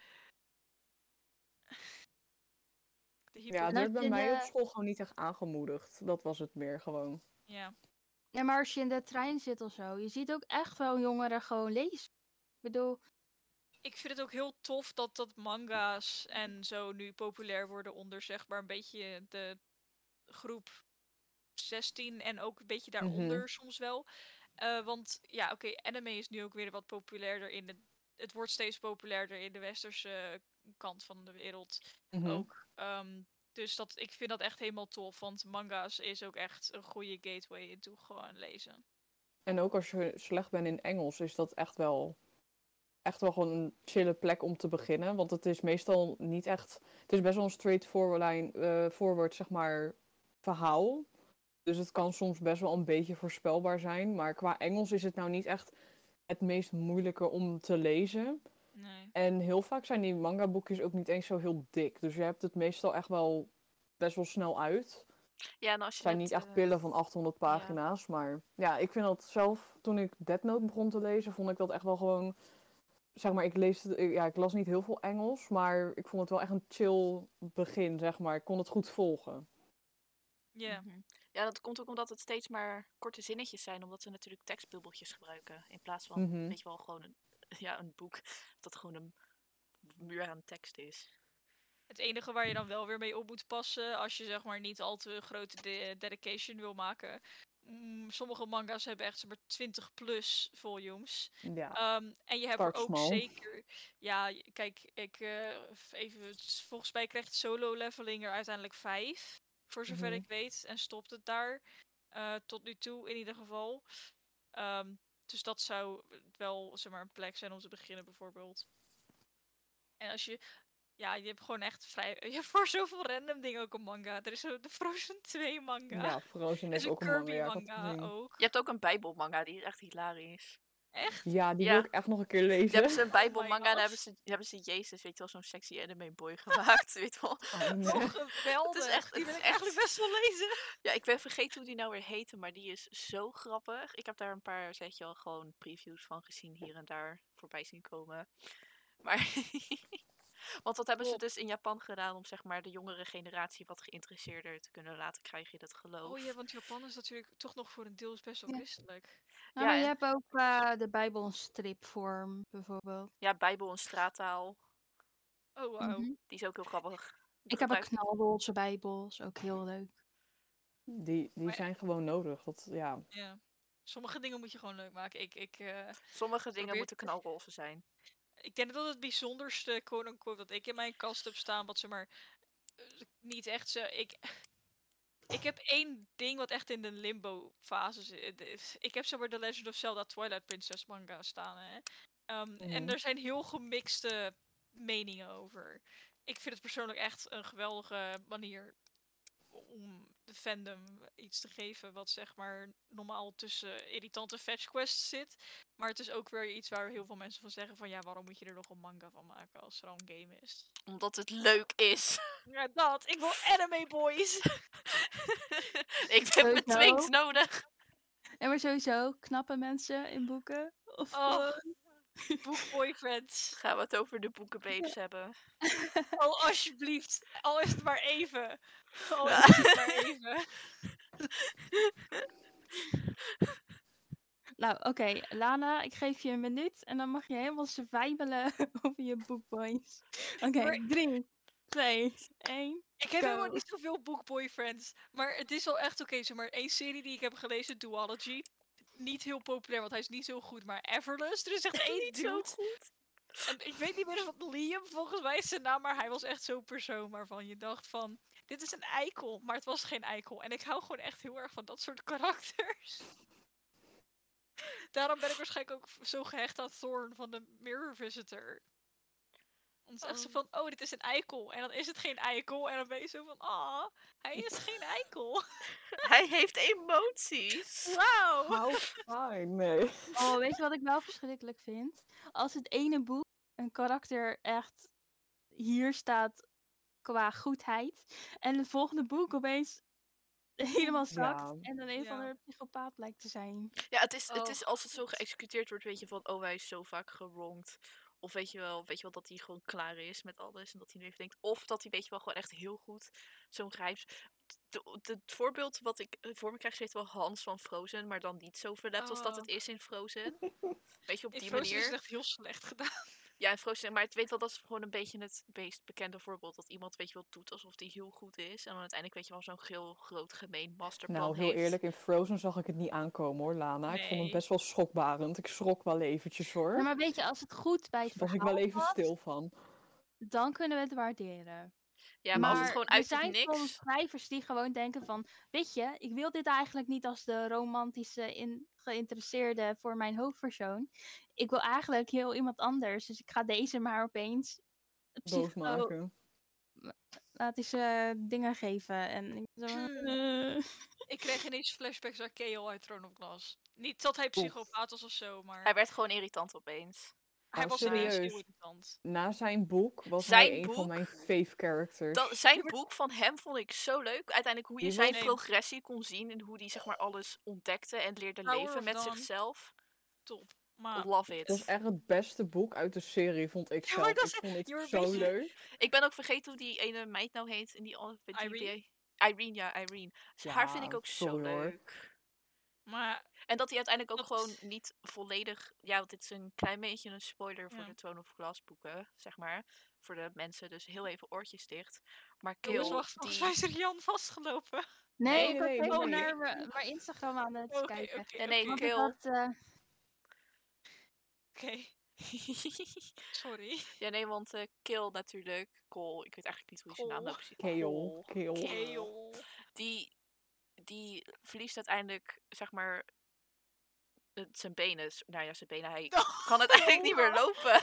De hyper- ja, dat werd bij de... mij op school gewoon niet echt aangemoedigd. Dat was het meer gewoon. Ja. Ja, maar als je in de trein zit of zo, je ziet ook echt wel jongeren gewoon lezen. Ik bedoel... Ik vind het ook heel tof dat, dat manga's en zo nu populair worden onder zeg maar een beetje de groep zestien en ook een beetje daaronder mm-hmm. soms wel. Uh, want ja, oké, okay, anime is nu ook weer wat populairder in de... Het wordt steeds populairder in de westerse kant van de wereld mm-hmm. ook. Um, dus dat, ik vind dat echt helemaal tof, want manga's is ook echt een goede gateway into gewoon lezen. En ook als je slecht bent in Engels, is dat echt wel, echt wel gewoon een chille plek om te beginnen. Want het is meestal niet echt... Het is best wel een straightforward line, uh, forward, zeg maar, verhaal. Dus het kan soms best wel een beetje voorspelbaar zijn. Maar qua Engels is het nou niet echt het meest moeilijke om te lezen. Nee. En heel vaak zijn die manga-boekjes ook niet eens zo heel dik. Dus je hebt het meestal echt wel best wel snel uit. Ja, en als je het zijn niet echt pillen van achthonderd pagina's. Ja. Maar ja, ik vind dat zelf... Toen ik Death Note begon te lezen, vond ik dat echt wel gewoon... Zeg maar, ik, lees het, ja, ik las niet heel veel Engels, maar ik vond het wel echt een chill begin, zeg maar. Ik kon het goed volgen. Ja, yeah. mm-hmm. Ja, dat komt ook omdat het steeds maar korte zinnetjes zijn. Omdat ze natuurlijk tekstbubbeltjes gebruiken. In plaats van, mm-hmm. weet je wel, gewoon een, ja, een boek. Dat gewoon een muur aan tekst is. Het enige waar je dan wel weer mee op moet passen, als je zeg maar niet al te grote de- dedication wil maken... Sommige manga's hebben echt zomaar twintig plus volumes. Ja. Um, en je hebt er ook small. Zeker... Ja, kijk, ik uh, even... Volgens mij krijgt Solo Leveling er uiteindelijk vijf. Voor zover mm-hmm. ik weet. En stopt het daar. Uh, tot nu toe in ieder geval. Um, dus dat zou wel zeg maar, een plek zijn om te beginnen bijvoorbeeld. En als je... Ja, je hebt gewoon echt vrij... Je hebt voor zoveel random dingen ook een manga. Er is zo de Frozen twee manga. Ja, Frozen is ook een manga. Er is een Kirby manga, manga ook. Je hebt ook een Bijbelmanga, die is echt hilarisch. Echt? Ja, die ja. wil ik echt nog een keer lezen. Die hebben ze een Bijbelmanga oh en hebben ze, hebben ze Jezus, weet je wel, zo'n sexy anime boy gemaakt, weet je wel. Oh, nee. Oh, geweldig. Het is echt, die wil ik echt... eigenlijk best wel lezen. Ja, ik ben vergeten hoe die nou weer heette, maar die is zo grappig. Ik heb daar een paar, zeg je al, gewoon previews van gezien hier en daar voorbij zien komen. Maar... Want dat hebben ze dus in Japan gedaan om zeg maar de jongere generatie wat geïnteresseerder te kunnen laten krijgen in dat geloof. Oh ja, want Japan is natuurlijk toch nog voor een deel best wel christelijk. Ja, nou, ja en... je hebt ook uh, de Bijbel in stripvorm bijvoorbeeld. Ja, Bijbel in straattaal. Oh wow, mm-hmm. Die is ook heel grappig. Die Ik heb ook knalroze Bijbels, ook heel leuk. Die, die zijn ja. gewoon nodig, dat ja. ja. Sommige dingen moet je gewoon leuk maken. Ik, ik, uh, Sommige dingen probeer... moeten knalroze zijn. Ik denk dat het bijzonderste, quote-unquote, dat ik in mijn kast heb staan, wat ze maar uh, niet echt zo... Ik, ik heb één ding wat echt in de limbo-fase zit. Ik heb zomaar The Legend of Zelda Twilight Princess manga staan, hè. Um, mm-hmm. En er zijn heel gemixte meningen over. Ik vind het persoonlijk echt een geweldige manier om de fandom iets te geven wat zeg maar normaal tussen irritante fetchquests zit. Maar het is ook weer iets waar heel veel mensen van zeggen van ja, waarom moet je er nog een manga van maken als er al een game is? Omdat het leuk is. Ja, dat. Ik wil anime boys. Ik heb mijn twinks nodig. En maar sowieso, knappe mensen in boeken. Of oh. Boekboyfriends. Gaan we het over de boekenbabes ja. hebben? Oh, alsjeblieft. Al is het maar even. Al ja. is het maar even. Nou, oké. Okay. Lana, ik geef je een minuut. En dan mag je helemaal survivalen over je boekboys. Oké, okay, maar... drie, twee, één. Ik heb go. helemaal niet zoveel boekboyfriends. Maar het is wel echt oké. Okay, zeg maar één serie die ik heb gelezen, Duology. Niet heel populair, want hij is niet zo goed, maar Everless. Er is echt één dude. En ik weet niet meer eens wat Liam, volgens mij is zijn naam, maar hij was echt zo'n persoon waarvan je dacht van, dit is een eikel, maar het was geen eikel. En ik hou gewoon echt heel erg van dat soort karakters. Daarom ben ik waarschijnlijk ook zo gehecht aan Thorn van de Mirror Visitor. Want het is echt zo van, oh, dit is een eikel. En dan is het geen eikel. En dan ben je zo van, ah, oh, hij is geen eikel. Hij heeft emoties. Wauw. How fine, nee. Oh, weet je wat ik wel verschrikkelijk vind? Als het ene boek een karakter echt hier staat qua goedheid. En het volgende boek opeens helemaal zakt. Ja. En dan een ja. van de psychopaat blijkt te zijn. Ja, het is, oh. het is als het zo geëxecuteerd wordt, weet je van, oh, hij is zo vaak geronkt. Of weet je wel, weet je wel dat hij gewoon klaar is met alles. En dat hij nu even denkt. Of dat hij weet je wel gewoon echt heel goed zo'n grijps. Het voorbeeld wat ik voor me krijg is wel Hans van Frozen. Maar dan niet zo verlept oh. als dat het is in Frozen. Weet je, op die in Frozen manier. Is het echt heel slecht gedaan. Ja, in Frozen. Maar het weet wel, dat is gewoon een beetje het meest bekende voorbeeld. Dat iemand weet je wel doet alsof hij heel goed is. En dan uiteindelijk weet je wel zo'n heel groot gemeen masterplan Nou, heel heeft. Eerlijk, in Frozen zag ik het niet aankomen hoor, Lana. Nee. Ik vond het best wel schokbarend. Ik schrok wel eventjes hoor. Ja, maar weet je, als het goed bij het verhaal was... was ik wel even stil van. Dan kunnen we het waarderen. Ja, maar, maar als het gewoon uit zich niks... Maar er zijn soms schrijvers die gewoon denken van... Weet je, ik wil dit eigenlijk niet als de romantische in, geïnteresseerde voor mijn hoofdpersoon. Ik wil eigenlijk heel iemand anders. Dus ik ga deze maar opeens... Boos maken. Laat eens uh, dingen geven. En zo, uh... Ik kreeg ineens flashbacks naar Kael uit Throne of Glass. Niet dat hij psychopaat was of zo, maar... Hij werd gewoon irritant opeens. Hij was serieus irritant. Na zijn boek was zijn hij een boek, van mijn fave characters. Dat, zijn boek van hem vond ik zo leuk. Uiteindelijk hoe je zijn nee. progressie kon zien. En hoe hij zeg maar alles ontdekte en leerde Power leven met done. zichzelf. Top. Maar... Love it. Dat was echt het beste boek uit de serie, vond ik zelf. Ja, dat is... vond ik You're zo busy. leuk. Ik ben ook vergeten hoe die ene meid nou heet. En die Irene. Irene, ja, Irene. Ja, haar vind ik ook zo, zo leuk. leuk. Maar... En dat hij uiteindelijk ook dat... gewoon niet volledig... Ja, want dit is een klein beetje een spoiler voor ja. de Throne of Glass boeken, zeg maar. Voor de mensen, dus heel even oortjes dicht. Maar Kael... Wacht, die... is er Rian vastgelopen? Nee, nee, nee, ik ben nee, nee. naar mijn Instagram aan het okay, kijken. Okay, okay, nee, nee, Kael... Oké. Okay. Sorry. Ja, nee, want uh, Kael natuurlijk. Cole. Ik weet eigenlijk niet hoe je zijn naam nou precies. Kael. Kael. Kael. Die, die verliest uiteindelijk, zeg maar, zijn benen. Nou ja, zijn benen. Hij oh, kan uiteindelijk oh, niet meer lopen.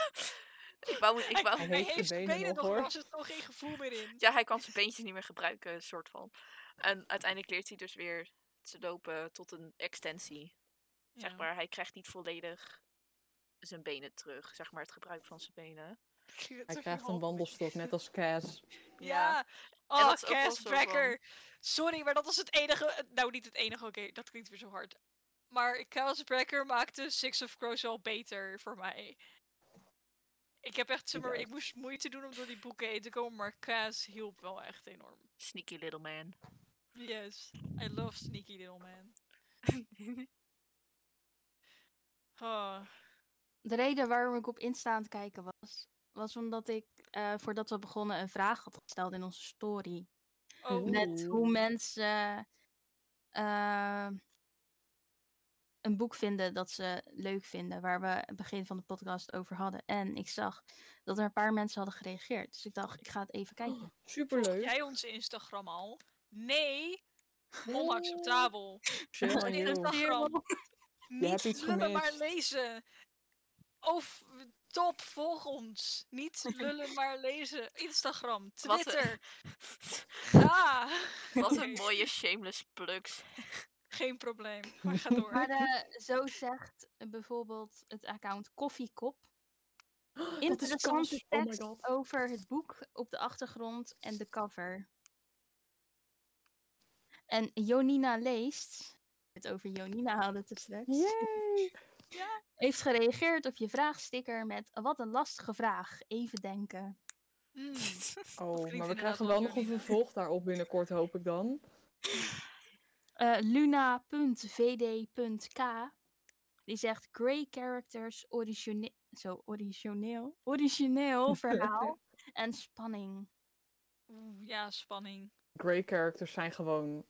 ik wou, ik wou... Hij, hij heeft zijn benen, benen nog, hoor. Er was er toch geen gevoel meer in. Ja, hij kan zijn beentjes niet meer gebruiken, soort van. En uiteindelijk leert hij dus weer te lopen tot een extensie. Zeg ja. maar, hij krijgt niet volledig... zijn benen terug, zeg maar, het gebruik van zijn benen. Hij krijgt een wandelstok, net als Cass. Ja, oh, en dat Cass Brekker. Sorry, maar dat was het enige... Nou, niet het enige, oké, okay, dat klinkt weer zo hard. Maar Cass Brekker maakte Six of Crows wel beter voor mij. Ik heb echt, zeg maar, ik moest moeite doen om door die boeken heen te komen, maar Cass hielp wel echt enorm. Sneaky little man. Yes, I love sneaky little man. Oh... De reden waarom ik op Insta aan het kijken was, was omdat ik, uh, voordat we begonnen, een vraag had gesteld in onze story. Oh. Met hoe mensen uh, een boek vinden dat ze leuk vinden, waar we het begin van de podcast over hadden. En ik zag dat er een paar mensen hadden gereageerd. Dus ik dacht, ik ga het even kijken. Oh, superleuk. Volg jij onze Instagram al? Nee. nee. Onacceptabel. Onze Instagram. Niet lullen, maar lezen. Of top, volg ons. Niet lullen, maar lezen. Instagram, Twitter. Wat een, ja. Wat een mooie shameless plugs. Geen probleem, maar ga door. Maar uh, zo zegt bijvoorbeeld het account Koffiekop. Oh, interessante tekst oh over het boek op de achtergrond en de cover. En Jonina leest. Het over Jonina hadden te straks. Yay! Ja. Heeft gereageerd op je vraagsticker met wat een lastige vraag, even denken. Mm. Oh, maar we krijgen wel nog een vervolg daarop binnenkort, hoop ik dan. Uh, Luna.vd.k die zegt grey characters, origine- zo, origineel, origineel verhaal en spanning. Oeh, ja, spanning. Grey characters zijn gewoon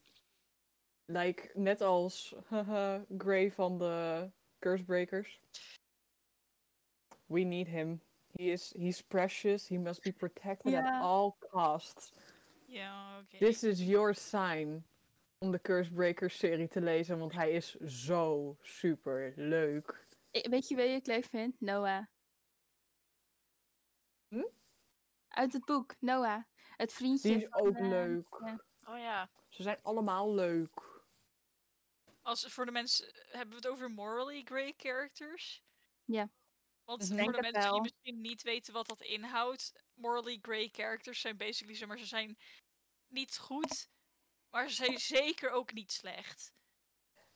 like, net als grey van de Cursebreakers. We need him. He is he's precious. He must be protected yeah. at all costs. Yeah, okay. This is your sign om de Cursebreakers serie te lezen, want hij is zo super leuk. Ik, weet je wie ik leuk vind? Noa. Hm? Uit het boek Noa. Het vriendje. Die is van, ook uh, leuk. Ja. Oh ja. Ze zijn allemaal leuk. Als, voor de mensen, hebben we het over morally grey characters? Ja. Yeah. Want dus voor de mensen wel. die misschien niet weten wat dat inhoudt, morally grey characters zijn basically, zeg maar, ze zijn niet goed, maar ze zijn zeker ook niet slecht.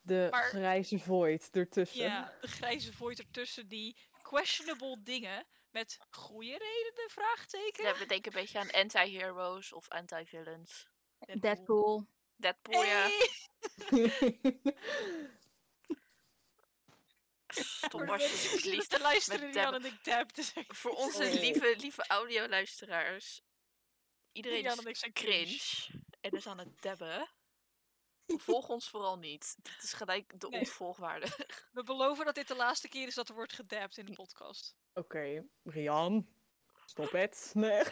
De maar, grijze void ertussen. Ja, de grijze void ertussen die questionable dingen met goede redenen, vraagteken. Ja, we denken een beetje aan anti-heroes of anti-villains. Deadpool. Deadpool. Deadpool, hey. ja. Stom alsjeblieft te luisteren Rian en ik dab te zeggen. Voor onze oh. lieve, lieve audioluisteraars. Iedereen Rian is en ik zijn cringe. cringe. En is aan het dabben. Volg ons vooral niet. Dit is gelijk de nee. ontvolgwaarde. We beloven dat dit de laatste keer is dat er wordt gedabbed in de podcast. Oké, okay. Rian. Stop het. Nee.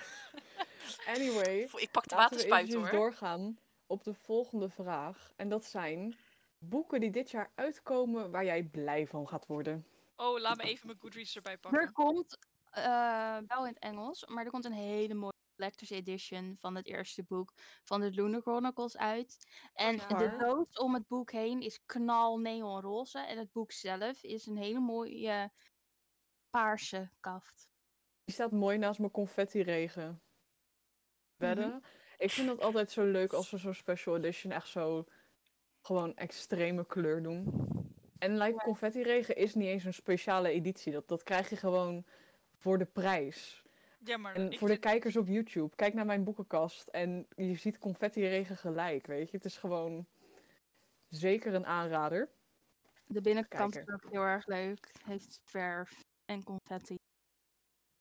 Anyway. Ik pak de waterspuit hoor. Laten we doorgaan op de volgende vraag. En dat zijn boeken die dit jaar uitkomen waar jij blij van gaat worden. Oh, laat me even mijn Goodreads erbij pakken. Er komt, uh, wel in het Engels, maar er komt een hele mooie collector's edition van het eerste boek van de Lunar Chronicles uit. En ja, de doos om het boek heen is knal neonroze. En het boek zelf is een hele mooie uh, paarse kaft. Die staat mooi naast mijn Confetti Regen. Wedden? Mm-hmm. Ik vind dat altijd zo leuk als we zo'n special edition echt zo gewoon extreme kleur doen. En like, Confetti Regen is niet eens een speciale editie. Dat, dat krijg je gewoon voor de prijs. Ja, maar en voor de vind... kijkers op YouTube, kijk naar mijn boekenkast en je ziet Confetti Regen gelijk, weet je. Het is gewoon zeker een aanrader. De binnenkant is ook heel erg leuk. Heeft verf en confetti.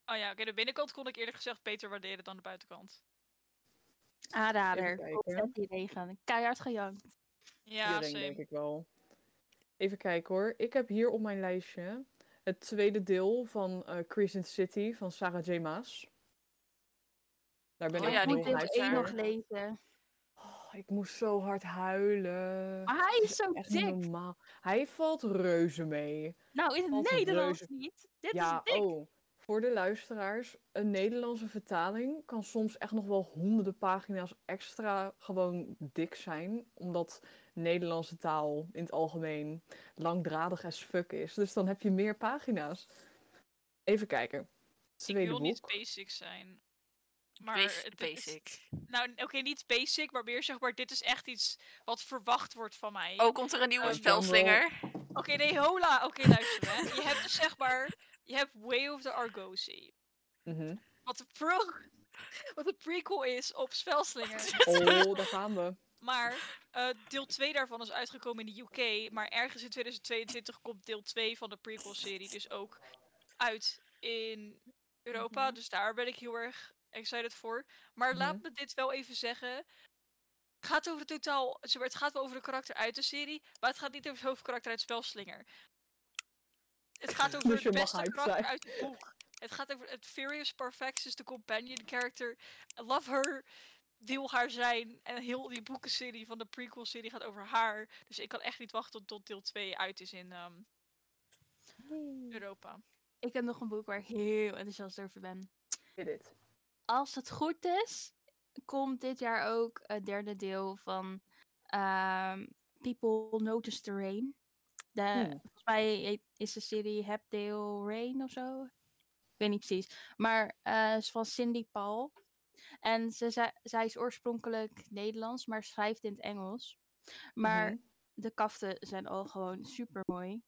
Oh ja, oké, okay, de binnenkant kon ik eerlijk gezegd beter waarderen dan de buitenkant. Aanrader, Confetti Regen. Keihard gejankt. Ja, Iedereen, denk ik wel. Even kijken hoor. Ik heb hier op mijn lijstje het tweede deel van uh, Crescent City van Sarah J. Maas. Daar ben oh, ik ja, nog ik één nog lezen. Oh, ik moest zo hard huilen. Maar hij is zo is dik. Normaal. Hij valt reuze mee. Nou, in het valt Nederlands reuze... niet. Dit ja, is dik. Oh, voor de luisteraars, een Nederlandse vertaling kan soms echt nog wel honderden pagina's extra gewoon dik zijn. Omdat Nederlandse taal in het algemeen langdradig as fuck is. Dus dan heb je meer pagina's. Even kijken. Tweede ik wil boek. Niet basic zijn. Maar basic. Het basic. Is, nou, oké, okay, niet basic, maar meer zeg maar, dit is echt iets wat verwacht wordt van mij. Oh, komt er een nieuwe uh, Spelslinger? Oké, okay, nee, hola. Oké, okay, luister. Hè. Je hebt dus zeg maar, je hebt Way of the Argosy. Mm-hmm. Wat een pro- wat een prequel is op Spelslinger. Oh, daar gaan we. Maar uh, deel twee daarvan is uitgekomen in de U K. Maar ergens in tweeduizend tweeëntwintig komt deel twee van de prequel-serie dus ook uit in Europa. Mm-hmm. Dus daar ben ik heel erg excited voor. Maar mm-hmm. laat me dit wel even zeggen. Het gaat, over de totaal, het gaat wel over de karakter uit de serie. Maar het gaat niet over het hoofdkarakter uit Spelslinger. Het gaat over dus het beste karakter zijn. Uit het boek. Het gaat over het Furious Parfaxis, de companion character. I love her. Deel haar zijn. En heel die boekenserie van de prequel-serie gaat over haar. Dus ik kan echt niet wachten tot deel twee uit is in um, nee. Europa. Ik heb nog een boek waar ik heel enthousiast over ben. Dit. Als het goed is, komt dit jaar ook het derde deel van um, People Notice the Rain. De, hmm. Volgens mij is de serie Hebdale Rain of zo. Ik weet niet precies. Maar uh, het is van Cindy Paul. En ze, ze, zij is oorspronkelijk Nederlands, maar schrijft in het Engels. Maar mm-hmm. de kaften zijn al gewoon super mooi.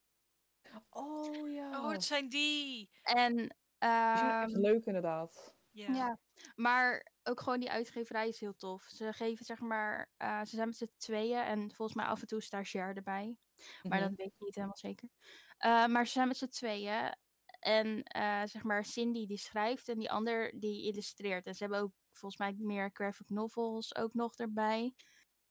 Oh ja. Oh, het zijn die. En, uh, die zijn echt leuk inderdaad. Yeah. Ja. Maar ook gewoon die uitgeverij is heel tof. Ze geven zeg maar, uh, ze zijn met z'n tweeën en volgens mij af en toe stagiair erbij. Maar mm-hmm. dat weet ik niet helemaal zeker. Uh, maar ze zijn met z'n tweeën. En uh, zeg maar Cindy die schrijft en die ander die illustreert. En ze hebben ook volgens mij meer graphic novels ook nog erbij.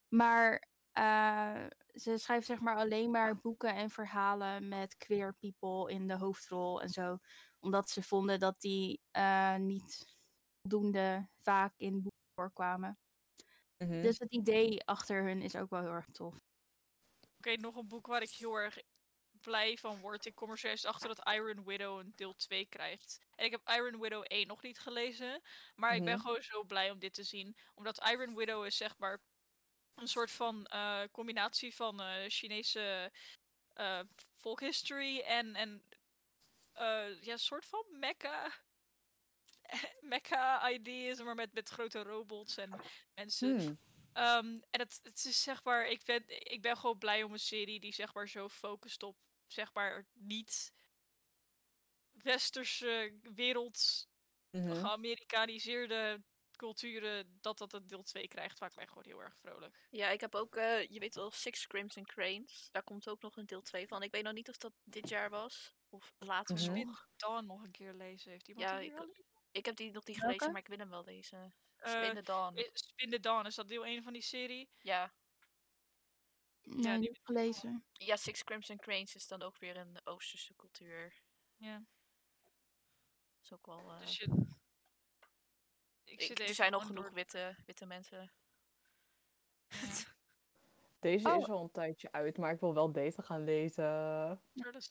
Maar uh, ze schrijft zeg maar alleen maar boeken en verhalen met queer people in de hoofdrol en zo. Omdat ze vonden dat die uh, niet voldoende vaak in boeken voorkwamen. Mm-hmm. Dus het idee achter hun is ook wel heel erg tof. Oké, okay, nog een boek waar ik heel erg... blij van wordt. Ik kom er zojuist achter dat Iron Widow een deel twee krijgt. En ik heb Iron Widow één nog niet gelezen. Maar mm-hmm. ik ben gewoon zo blij om dit te zien. Omdat Iron Widow is zeg maar een soort van uh, combinatie van uh, Chinese uh, folk history en, en uh, ja, soort van mecha mecha ideas, maar met, met grote robots en mensen. Mm. Um, en het, het is zeg maar, ik ben, ik ben gewoon blij om een serie die zeg maar zo focust op zeg maar niet westerse wereld mm-hmm. geamerikaniseerde culturen, dat dat het deel twee krijgt, waar ik ben gewoon heel erg vrolijk. Ja, ik heb ook, uh, je weet wel, Six Crimson Cranes, daar komt ook nog een deel twee van. Ik weet nog niet of dat dit jaar was, of later nog. Mm-hmm. Dan nog een keer lezen, heeft iemand ja, die ik, ik heb die nog niet gelezen, okay. maar ik wil hem wel lezen. Spin the Dawn. Uh, Spin the Dawn, is dat deel één van die serie? Ja. Nee, ja, niet gelezen. Ja, Six Crimson Cranes is dan ook weer een Oosterse cultuur. Ja. Is ook wel... Uh... Dus je... Ik zit ik, er zijn al genoeg witte, witte mensen. Ja. Deze oh. is al een tijdje uit, maar ik wil wel deze gaan lezen.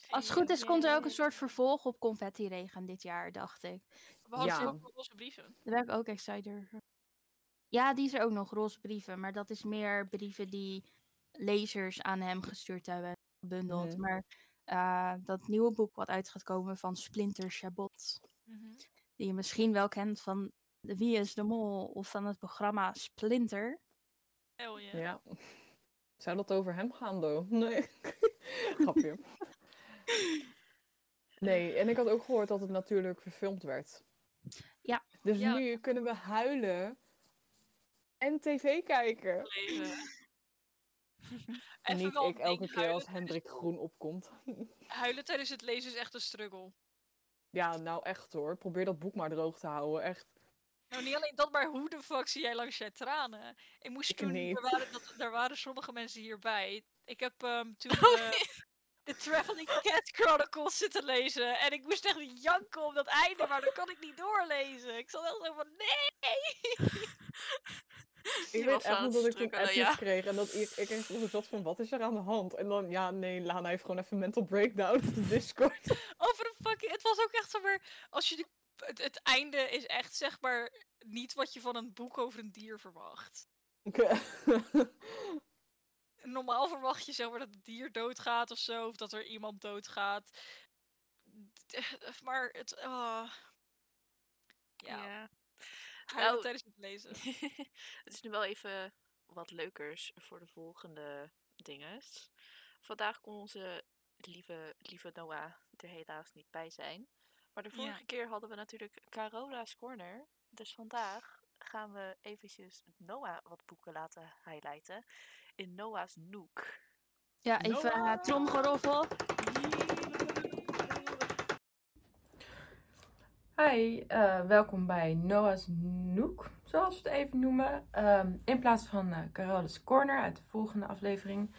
Als het goed is, komt er ook een soort vervolg op Confetti Regen dit jaar, dacht ik. We hadden ja. ook Roze Brieven. Daar ben ik ook excited. Ja, die is er ook nog, Roze Brieven. Maar dat is meer brieven die lezers aan hem gestuurd hebben. Gebundeld. Mm-hmm. Maar uh, dat nieuwe boek wat uit gaat komen van Splinter Chabot. Mm-hmm. Die je misschien wel kent van Wie is de Mol? Of van het programma Splinter. Hell yeah. Ja. Zou dat over hem gaan, though? Nee. Grapje. Nee, en ik had ook gehoord dat het natuurlijk verfilmd werd. Ja. Dus ja. nu kunnen we huilen en tv kijken. Leven. En niet ik elke keer als Hendrik Groen opkomt. Huilen tijdens het lezen is echt een struggle. Ja, nou echt hoor. Probeer dat boek maar droog te houden, echt. Nou, niet alleen dat, maar hoe de fuck zie jij langs jij tranen? Ik moest ik toen... Er waren, dat, er waren sommige mensen hierbij. Ik heb um, toen oh, uh, nee. de Traveling Cat Chronicles zitten lezen. En ik moest echt janken om dat einde, maar dat kan ik niet doorlezen. Ik zat echt zo van, nee! Ik weet echt dat ik toen appjes ja. kreeg. En dat ik, ik echt zo zat van, wat is er aan de hand? En dan, ja, nee, Lana heeft gewoon even een mental breakdown op de Discord. Over een fucking... Het was ook echt zo, maar als je... De... Het, het einde is echt, zeg maar, niet wat je van een boek over een dier verwacht. Okay. Normaal verwacht je, zeg maar, dat het dier doodgaat of zo. Of dat er iemand doodgaat. Maar het... Oh. Ja. ja. Nou, tijdens het lezen. Het is nu wel even wat leukers voor de volgende dinges. Vandaag kon onze lieve, lieve Noa er helaas niet bij zijn. Maar de vorige ja. keer hadden we natuurlijk Carola's Corner. Dus vandaag gaan we eventjes Noa wat boeken laten highlighten. In Noa's Nook. Ja, even uh, tromgeroffel. Hi, uh, welkom bij Noa's Nook, zoals we het even noemen. Um, in plaats van uh, Carola's Corner uit de volgende aflevering.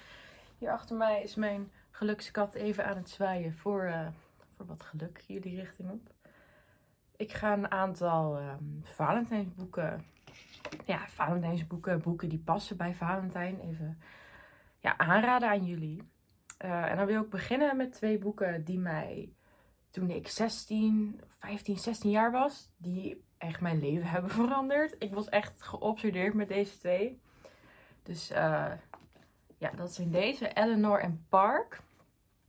Hier achter mij is mijn gelukskat even aan het zwaaien voor... Uh, Voor wat geluk hier die richting op. Ik ga een aantal um, Valentijnsboeken. Ja, Valentijnsboeken. Boeken die passen bij Valentijn. Even ja, aanraden aan jullie. Uh, en dan wil ik beginnen met twee boeken die mij toen ik zestien, vijftien, zestien jaar was. Die echt mijn leven hebben veranderd. Ik was echt geobsedeerd met deze twee. Dus uh, ja, dat zijn deze. Eleanor en Park.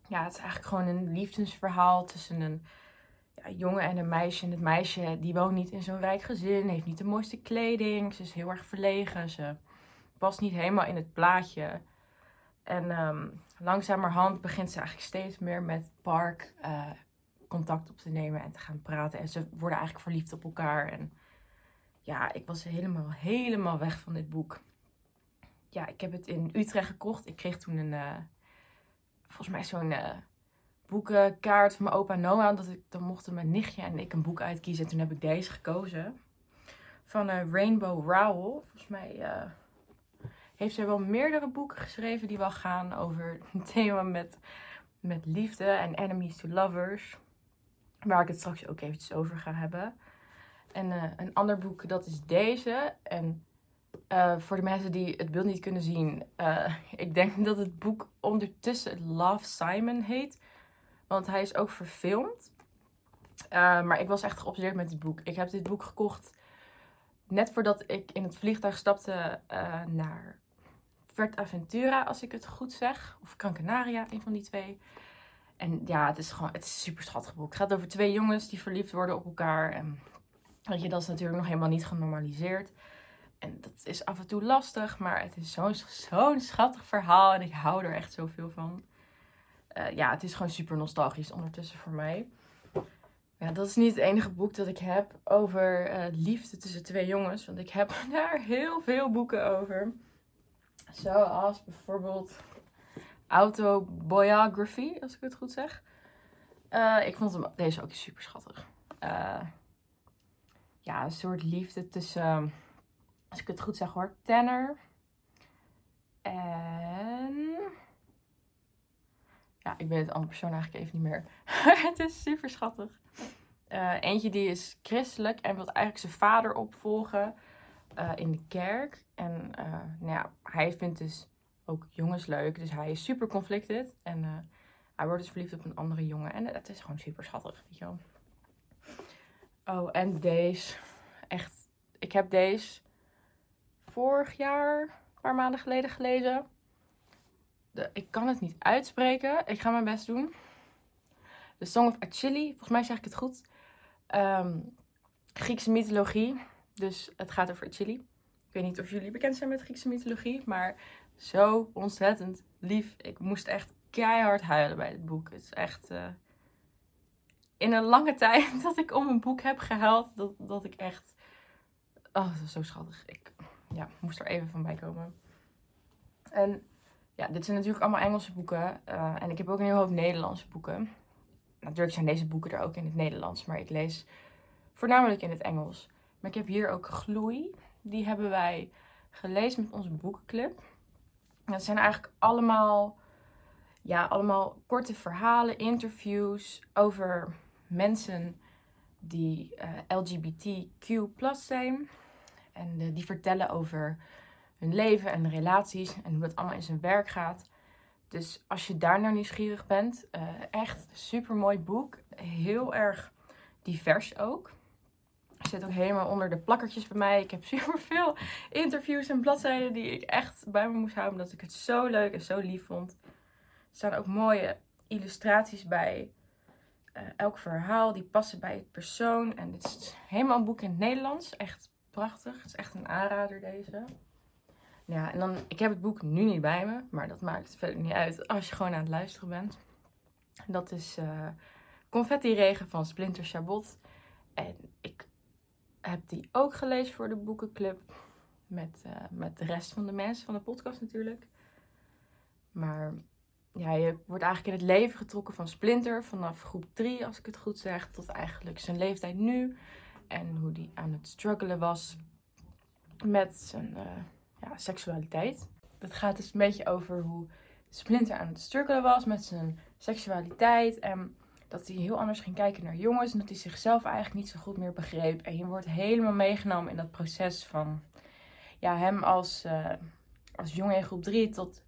Ja, het is eigenlijk gewoon een liefdesverhaal tussen een ja, jongen en een meisje. En het meisje, die woont niet in zo'n rijk gezin, heeft niet de mooiste kleding. Ze is heel erg verlegen, ze past niet helemaal in het plaatje. En um, langzamerhand begint ze eigenlijk steeds meer met Park uh, contact op te nemen en te gaan praten. En ze worden eigenlijk verliefd op elkaar. En ja, ik was helemaal, helemaal weg van dit boek. Ja, ik heb het in Utrecht gekocht. Ik kreeg toen een... Uh, Volgens mij zo'n uh, boekenkaart van mijn opa en oma. Dat ik, dan mochten mijn nichtje en ik een boek uitkiezen. En toen heb ik deze gekozen. Van uh, Rainbow Rowell. Volgens mij uh, heeft zij wel meerdere boeken geschreven. Die wel gaan over het thema met, met liefde. En enemies to lovers. Waar ik het straks ook eventjes over ga hebben. En uh, een ander boek, dat is deze. En... Uh, voor de mensen die het beeld niet kunnen zien. Uh, ik denk dat het boek ondertussen Love Simon heet. Want hij is ook verfilmd. Uh, maar ik was echt geobsedeerd met dit boek. Ik heb dit boek gekocht net voordat ik in het vliegtuig stapte uh, naar Fuerteventura, als ik het goed zeg. Of Gran Canaria, een van die twee. En ja, het is gewoon het is een super schattig boek. Het gaat over twee jongens die verliefd worden op elkaar. En weet je, dat is natuurlijk nog helemaal niet genormaliseerd. En dat is af en toe lastig, maar het is zo'n, zo'n schattig verhaal en ik hou er echt zoveel van. Uh, ja, het is gewoon super nostalgisch ondertussen voor mij. Ja, dat is niet het enige boek dat ik heb over uh, liefde tussen twee jongens, want ik heb daar heel veel boeken over. Zoals bijvoorbeeld Autobiography, als ik het goed zeg. Uh, ik vond hem, deze ook super schattig. Uh, ja, een soort liefde tussen... Als ik het goed zeg hoor. Tanner. En... Ja, ik weet het andere persoon eigenlijk even niet meer. Het is super schattig. Uh, eentje die is christelijk en wil eigenlijk zijn vader opvolgen uh, in de kerk. En uh, nou ja, hij vindt dus ook jongens leuk. Dus hij is super conflicted. En uh, hij wordt dus verliefd op een andere jongen. En het is gewoon super schattig, weet je wel. Oh, en deze. Echt, ik heb deze vorig jaar, een paar maanden geleden gelezen. De, ik kan het niet uitspreken. Ik ga mijn best doen. The Song of Achille. Volgens mij zeg ik het goed. Um, Griekse mythologie. Dus het gaat over Achille. Ik weet niet of jullie bekend zijn met Griekse mythologie. Maar zo ontzettend lief. Ik moest echt keihard huilen bij dit boek. Het is echt... Uh, in een lange tijd dat ik om een boek heb gehuild. Dat, dat ik echt... Oh, dat is zo schattig. Ik ja, moest er even van bij komen. En... Ja, dit zijn natuurlijk allemaal Engelse boeken. Uh, en ik heb ook een heel hoop Nederlandse boeken. Natuurlijk zijn deze boeken er ook in het Nederlands. Maar ik lees voornamelijk in het Engels. Maar ik heb hier ook Gloei. Die hebben wij gelezen met onze boekenclub. En dat zijn eigenlijk allemaal, ja, allemaal korte verhalen, interviews over mensen die uh, L G B T Q plus zijn. En uh, die vertellen over... hun leven en relaties en hoe dat allemaal in zijn werk gaat. Dus als je daar naar nieuwsgierig bent, uh, echt super mooi boek. Heel erg divers ook. Ik zit ook helemaal onder de plakkertjes bij mij. Ik heb super veel interviews en bladzijden die ik echt bij me moest houden. Omdat ik het zo leuk en zo lief vond. Er staan ook mooie illustraties bij. Uh, elk verhaal die passen bij het persoon. En dit is helemaal een boek in het Nederlands. Echt prachtig. Het is echt een aanrader deze. Ja, en dan, ik heb het boek nu niet bij me, maar dat maakt verder niet uit als je gewoon aan het luisteren bent. Dat is uh, Confetti Regen van Splinter Chabot. En ik heb die ook gelezen voor de boekenclub. Met, uh, met de rest van de mensen van de podcast natuurlijk. Maar ja, je wordt eigenlijk in het leven getrokken van Splinter. Vanaf groep drie, als ik het goed zeg, tot eigenlijk zijn leeftijd nu. En hoe die aan het struggelen was met zijn... Uh, Ja, seksualiteit. Dat gaat dus een beetje over hoe Splinter aan het struggelen was met zijn seksualiteit. En dat hij heel anders ging kijken naar jongens. En dat hij zichzelf eigenlijk niet zo goed meer begreep. En je wordt helemaal meegenomen in dat proces van ja, hem als, uh, als jongen in groep drie tot,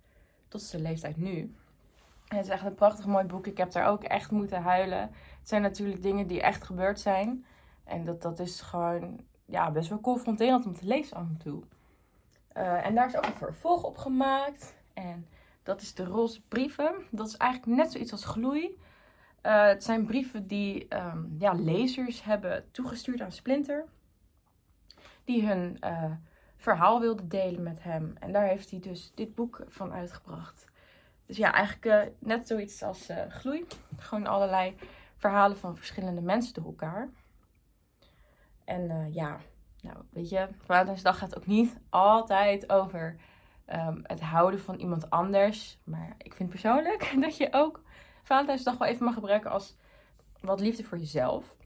tot zijn leeftijd nu. En het is echt een prachtig mooi boek. Ik heb daar ook echt moeten huilen. Het zijn natuurlijk dingen die echt gebeurd zijn. En dat, dat is gewoon ja, best wel confronterend om te lezen af en toe. Uh, en daar is ook een vervolg op gemaakt. En dat is de Roze Brieven. Dat is eigenlijk net zoiets als Gloei. Uh, het zijn brieven die um, ja, lezers hebben toegestuurd aan Splinter. Die hun uh, verhaal wilden delen met hem. En daar heeft hij dus dit boek van uitgebracht. Dus ja, eigenlijk uh, net zoiets als uh, Gloei. Gewoon allerlei verhalen van verschillende mensen door elkaar. En uh, ja... Nou, weet je, Valentijnsdag gaat ook niet altijd over um, het houden van iemand anders. Maar ik vind persoonlijk dat je ook Valentijnsdag wel even mag gebruiken als wat liefde voor jezelf.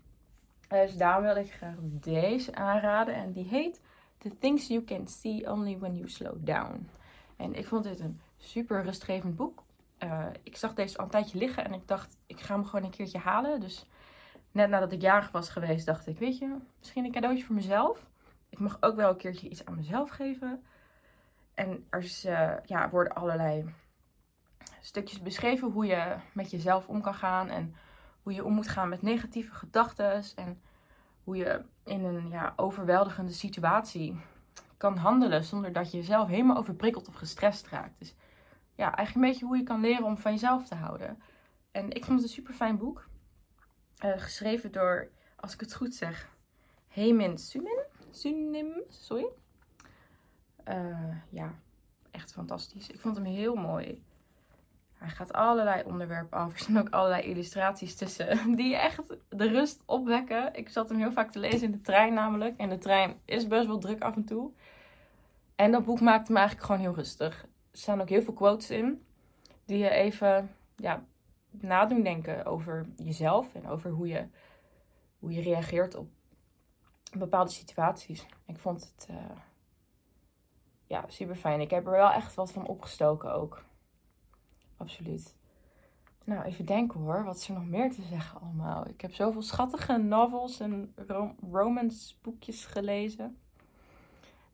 Dus daarom wil ik graag deze aanraden. En die heet The Things You Can See Only When You Slow Down. En ik vond dit een super rustgevend boek. Uh, ik zag deze al een tijdje liggen en ik dacht, ik ga hem gewoon een keertje halen. Dus... Net nadat ik jarig was geweest, dacht ik, weet je, misschien een cadeautje voor mezelf. Ik mag ook wel een keertje iets aan mezelf geven. En er is, uh, ja, worden allerlei stukjes beschreven hoe je met jezelf om kan gaan. En hoe je om moet gaan met negatieve gedachten. En hoe je in een ja, overweldigende situatie kan handelen zonder dat je jezelf helemaal overprikkeld of gestrest raakt. Dus ja, eigenlijk een beetje hoe je kan leren om van jezelf te houden. En ik vond het een super fijn boek. Uh, geschreven door, als ik het goed zeg, Hemin Sunim. Sunim, sorry. Uh, ja, echt fantastisch. Ik vond hem heel mooi. Hij gaat allerlei onderwerpen af. Er zijn ook allerlei illustraties tussen die echt de rust opwekken. Ik zat hem heel vaak te lezen in de trein namelijk. En de trein is best wel druk af en toe. En dat boek maakt hem eigenlijk gewoon heel rustig. Er staan ook heel veel quotes in die je even... ja, nadoen denken over jezelf en over hoe je, hoe je reageert op bepaalde situaties. Ik vond het uh, ja, super fijn. Ik heb er wel echt wat van opgestoken ook. Absoluut. Nou, even denken hoor. Wat is er nog meer te zeggen allemaal? Ik heb zoveel schattige novels en rom- romance boekjes gelezen.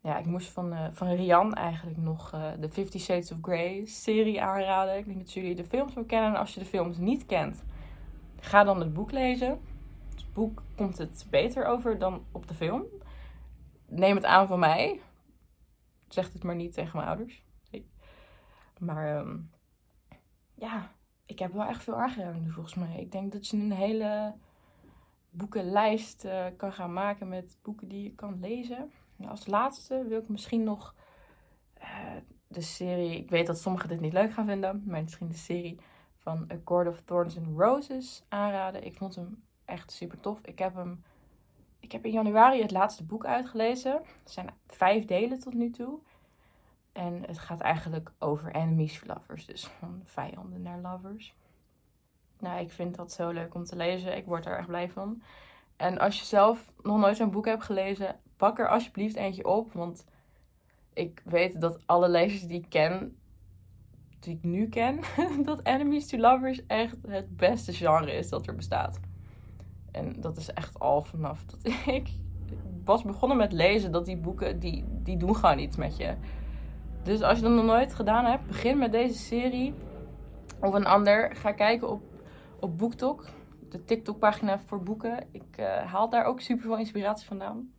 Ja, ik moest van, uh, van Rian eigenlijk nog uh, de Fifty Shades of Grey serie aanraden. Ik denk dat jullie de films wel kennen. En als je de films niet kent, ga dan het boek lezen. Het boek komt het beter over dan op de film. Neem het aan van mij. Zeg het maar niet tegen mijn ouders. Nee. Maar um, ja, ik heb wel echt veel aangeraden nu volgens mij. Ik denk dat je een hele boekenlijst uh, kan gaan maken met boeken die je kan lezen. Als laatste wil ik misschien nog uh, de serie... Ik weet dat sommigen dit niet leuk gaan vinden. Maar misschien de serie van A Court of Thorns and Roses aanraden. Ik vond hem echt super tof. Ik heb, hem, ik heb in januari het laatste boek uitgelezen. Er zijn vijf delen tot nu toe. En het gaat eigenlijk over enemies to lovers. Dus van vijanden naar lovers. Nou, ik vind dat zo leuk om te lezen. Ik word er erg blij van. En als je zelf nog nooit zo'n boek hebt gelezen... Pak er alsjeblieft eentje op, want ik weet dat alle lezers die ik ken, die ik nu ken, dat enemies to lovers echt het beste genre is dat er bestaat. En dat is echt al vanaf dat ik was begonnen met lezen, dat die boeken, die, die doen gewoon iets met je. Dus als je dat nog nooit gedaan hebt, begin met deze serie of een ander. Ga kijken op, op BookTok, de TikTok pagina voor boeken. Ik uh, haal daar ook super veel inspiratie vandaan.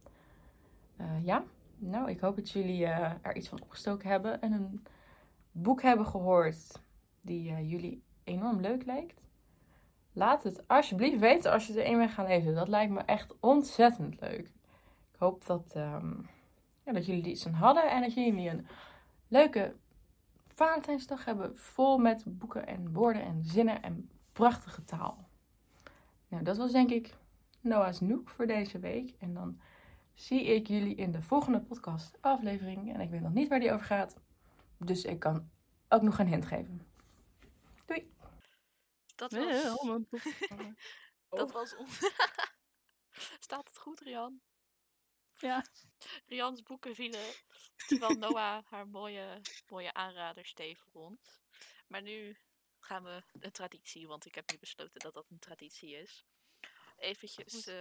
Uh, ja, nou, ik hoop dat jullie uh, er iets van opgestoken hebben en een boek hebben gehoord die uh, jullie enorm leuk lijkt. Laat het alsjeblieft weten als je er een bent gaan lezen. Dat lijkt me echt ontzettend leuk. Ik hoop dat, um, ja, dat jullie er iets aan hadden en dat jullie een leuke Valentijnsdag hebben vol met boeken en woorden en zinnen en prachtige taal. Nou, dat was denk ik Noah's Nook voor deze week en dan... zie ik jullie in de volgende podcast aflevering. En ik weet nog niet waar die over gaat. Dus ik kan ook nog een hint geven. Doei! Dat was... Nee, oh man. Dat oh. was ons... Staat het goed, Rian? Ja. Rians boeken vielen. Terwijl Noa haar mooie, mooie aanrader steef rond. Maar nu gaan we een traditie. Want ik heb nu besloten dat dat een traditie is. Eventjes... Uh,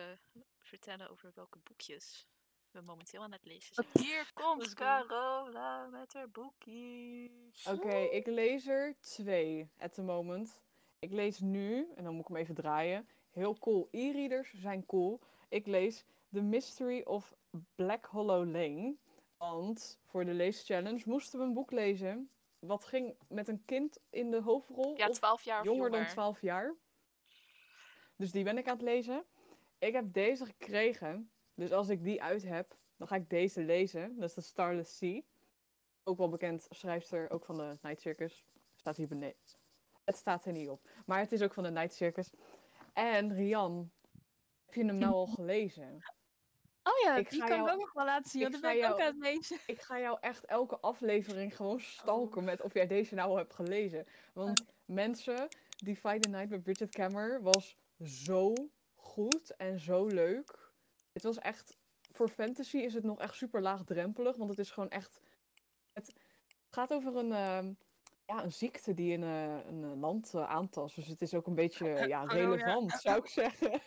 vertellen over welke boekjes we momenteel aan het lezen zijn. Hier komt Carola met haar boekjes. Oké, okay, ik lees er twee at the moment. Ik lees nu, en dan moet ik hem even draaien, heel cool. E-readers zijn cool. Ik lees The Mystery of Black Hollow Lane. Want voor de leeschallenge moesten we een boek lezen. Wat ging met een kind in de hoofdrol? Ja, twaalf jaar of jonger. Jonger dan twaalf jaar. Dus die ben ik aan het lezen. Ik heb deze gekregen, dus als ik die uit heb, dan ga ik deze lezen. Dat is de Starless Sea. Ook wel bekend schrijfster, ook van de Night Circus. Staat hier beneden. Het staat er niet op, maar het is ook van de Night Circus. En Rian, heb je hem nou al gelezen? Oh ja, ik die kan jou... ik ook nog wel laten zien, want ik ben jou... ook aan het lezen. Ik ga jou echt elke aflevering gewoon stalken met of jij deze nou al hebt gelezen. Want oh. mensen, die Fight the Night met Bridget Kammer was zo... goed en zo leuk. Het was echt... Voor fantasy is het nog echt super laagdrempelig. Want het is gewoon echt... Het gaat over een, uh, ja, een ziekte die een, uh, een land uh, aantast. Dus het is ook een beetje uh, ja, relevant, zou ik zeggen.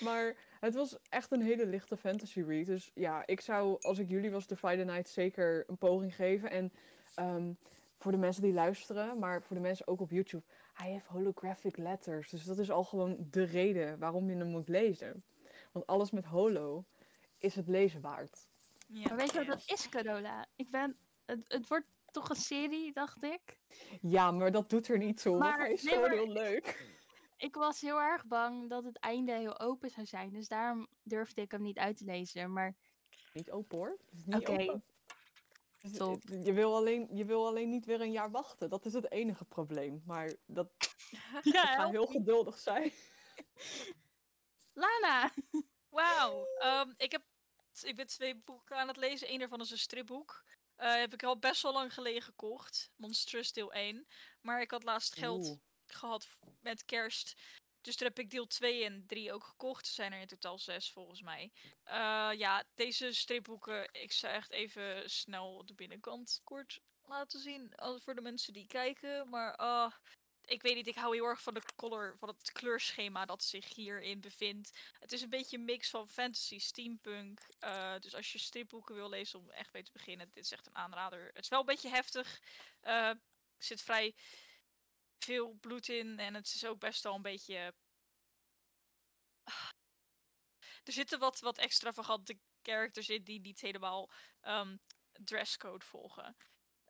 Maar het was echt een hele lichte fantasy read. Dus ja, ik zou, als ik jullie was, de Friday Night zeker een poging geven. En um, voor de mensen die luisteren, maar voor de mensen ook op YouTube... Hij heeft holographic letters. Dus dat is al gewoon de reden waarom je hem moet lezen. Want alles met holo is het lezen waard. Ja, maar weet je wat dat is, Carola? Ik ben... Het, het wordt toch een serie, dacht ik? Ja, maar dat doet er niet toe. Maar hij is nee, zo maar, heel leuk. Ik was heel erg bang dat het einde heel open zou zijn. Dus daarom durfde ik hem niet uit te lezen. Maar... Niet open, hoor. Oké. Okay. Top. Je wil, alleen, je wil alleen niet weer een jaar wachten. Dat is het enige probleem. Maar dat... Ik ja, ga heel geduldig zijn. Lana! Wauw. Um, ik, ik ben twee boeken aan het lezen. Eén daarvan is een stripboek. Uh, heb ik al best wel lang geleden gekocht. Monstrous deel één. Maar ik had laatst geld Oeh. gehad met kerst. Dus daar heb ik deel twee en drie ook gekocht. Er zijn er in totaal zes volgens mij. Uh, ja, deze stripboeken. Ik zou echt even snel de binnenkant kort laten zien. Voor de mensen die kijken. Maar uh, ik weet niet, ik hou heel erg van de color, van het kleurschema dat zich hierin bevindt. Het is een beetje een mix van fantasy, steampunk. Uh, dus als je stripboeken wil lezen om echt mee te beginnen, dit is echt een aanrader. Het is wel een beetje heftig. Uh, er zit vrij veel bloed in en het is ook best wel een beetje... Er zitten wat, wat extravagante characters in die niet helemaal um, dresscode volgen.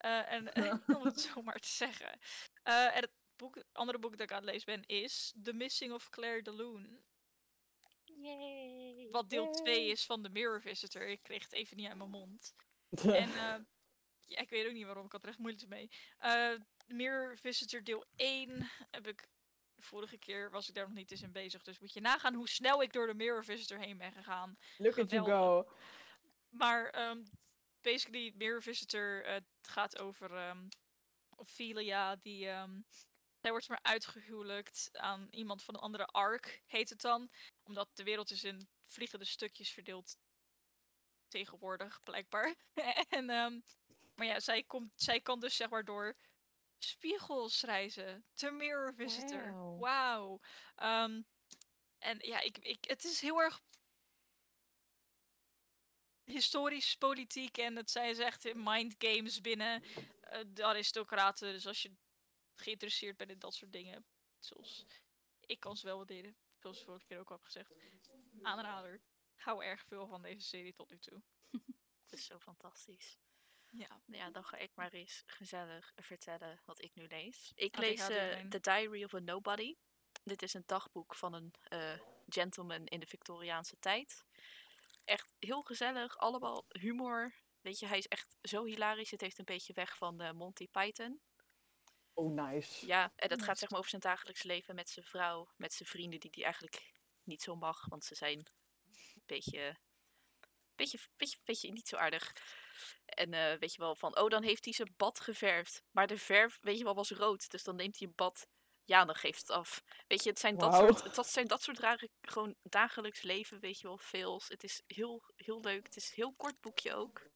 Uh, en ja. Om het zo maar te zeggen. Uh, en het boek, andere boek dat ik aan het lezen ben is The Missing of Claire de Lune. Yay. Wat deel twee is van de Mirror Visitor. Ik kreeg het even niet uit mijn mond. Ja. En uh, ja, ik weet ook niet waarom, ik had er echt moeite mee. Uh, Mirror Visitor deel één heb ik... De vorige keer was ik daar nog niet eens in bezig. Dus moet je nagaan hoe snel ik door de Mirror Visitor heen ben gegaan. Look at you go. Maar um, basically, Mirror Visitor uh, gaat over um, Ophelia. Die, um, zij wordt maar uitgehuwelijkt aan iemand van een andere ark, heet het dan. Omdat de wereld is in vliegende stukjes verdeeld tegenwoordig, blijkbaar. en, um, maar ja, zij, komt, zij kan dus zeg maar door... spiegels reizen. The Mirror Visitor. Wauw. Wow. Um, en ja, ik, ik, het is heel erg historisch, politiek en het zijn ze echt mind games binnen uh, de aristocraten. Dus als je geïnteresseerd bent in dat soort dingen, zoals ik kan ze wel wat delen, zoals ik vorige keer ook al heb gezegd. Aanrader. Hou erg veel van deze serie tot nu toe. Het is zo fantastisch. Ja. ja, dan ga ik maar eens gezellig vertellen wat ik nu lees. Ik lees uh, The Diary of a Nobody. Dit is een dagboek van een uh, gentleman in de Victoriaanse tijd. Echt heel gezellig, allemaal humor. Weet je, hij is echt zo hilarisch. Het heeft een beetje weg van uh, Monty Python. Oh, nice. Ja, en dat nice. gaat zeg maar over zijn dagelijks leven met zijn vrouw, met zijn vrienden die hij eigenlijk niet zo mag. Want ze zijn een beetje... Beetje, beetje, beetje niet zo aardig. En uh, weet je wel, van, oh, dan heeft hij zijn bad geverfd. Maar de verf, weet je wel, was rood. Dus dan neemt hij een bad. Ja, dan geeft het af. Weet je, het zijn, wow. dat, soort, dat, zijn dat soort rare, gewoon dagelijks leven, weet je wel, fails. Het is heel, heel leuk. Het is een heel kort boekje ook.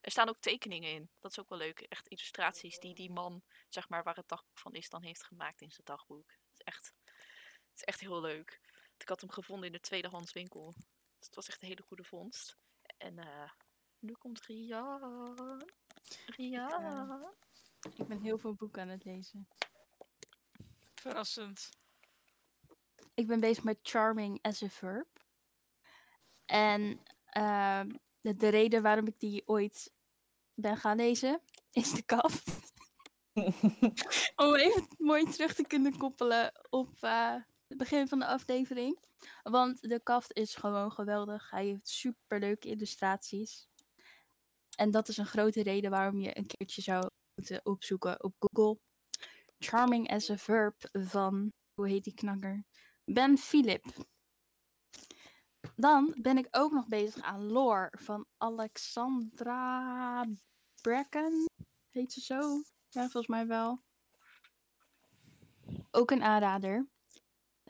Er staan ook tekeningen in. Dat is ook wel leuk. Echt illustraties die die man, zeg maar, waar het dagboek van is, dan heeft gemaakt in zijn dagboek. Het is echt, het is echt heel leuk. Ik had hem gevonden in de tweedehandswinkel. Dus het was echt een hele goede vondst. En uh, nu komt Rian. Rian. Uh, ik ben heel veel boeken aan het lezen. Verrassend. Ik ben bezig met Charming as a Verb. En uh, de, de reden waarom ik die ooit ben gaan lezen is de kaf. Om even mooi terug te kunnen koppelen op... Uh, Het begin van de aflevering. Want de kaft is gewoon geweldig. Hij heeft superleuke illustraties. En dat is een grote reden waarom je een keertje zou moeten opzoeken op Google. Charming as a Verb van, hoe heet die knakker? Ben Philip. Dan ben ik ook nog bezig aan Lore van Alexandra Bracken. Heet ze zo? Ja, volgens mij wel. Ook een aanrader.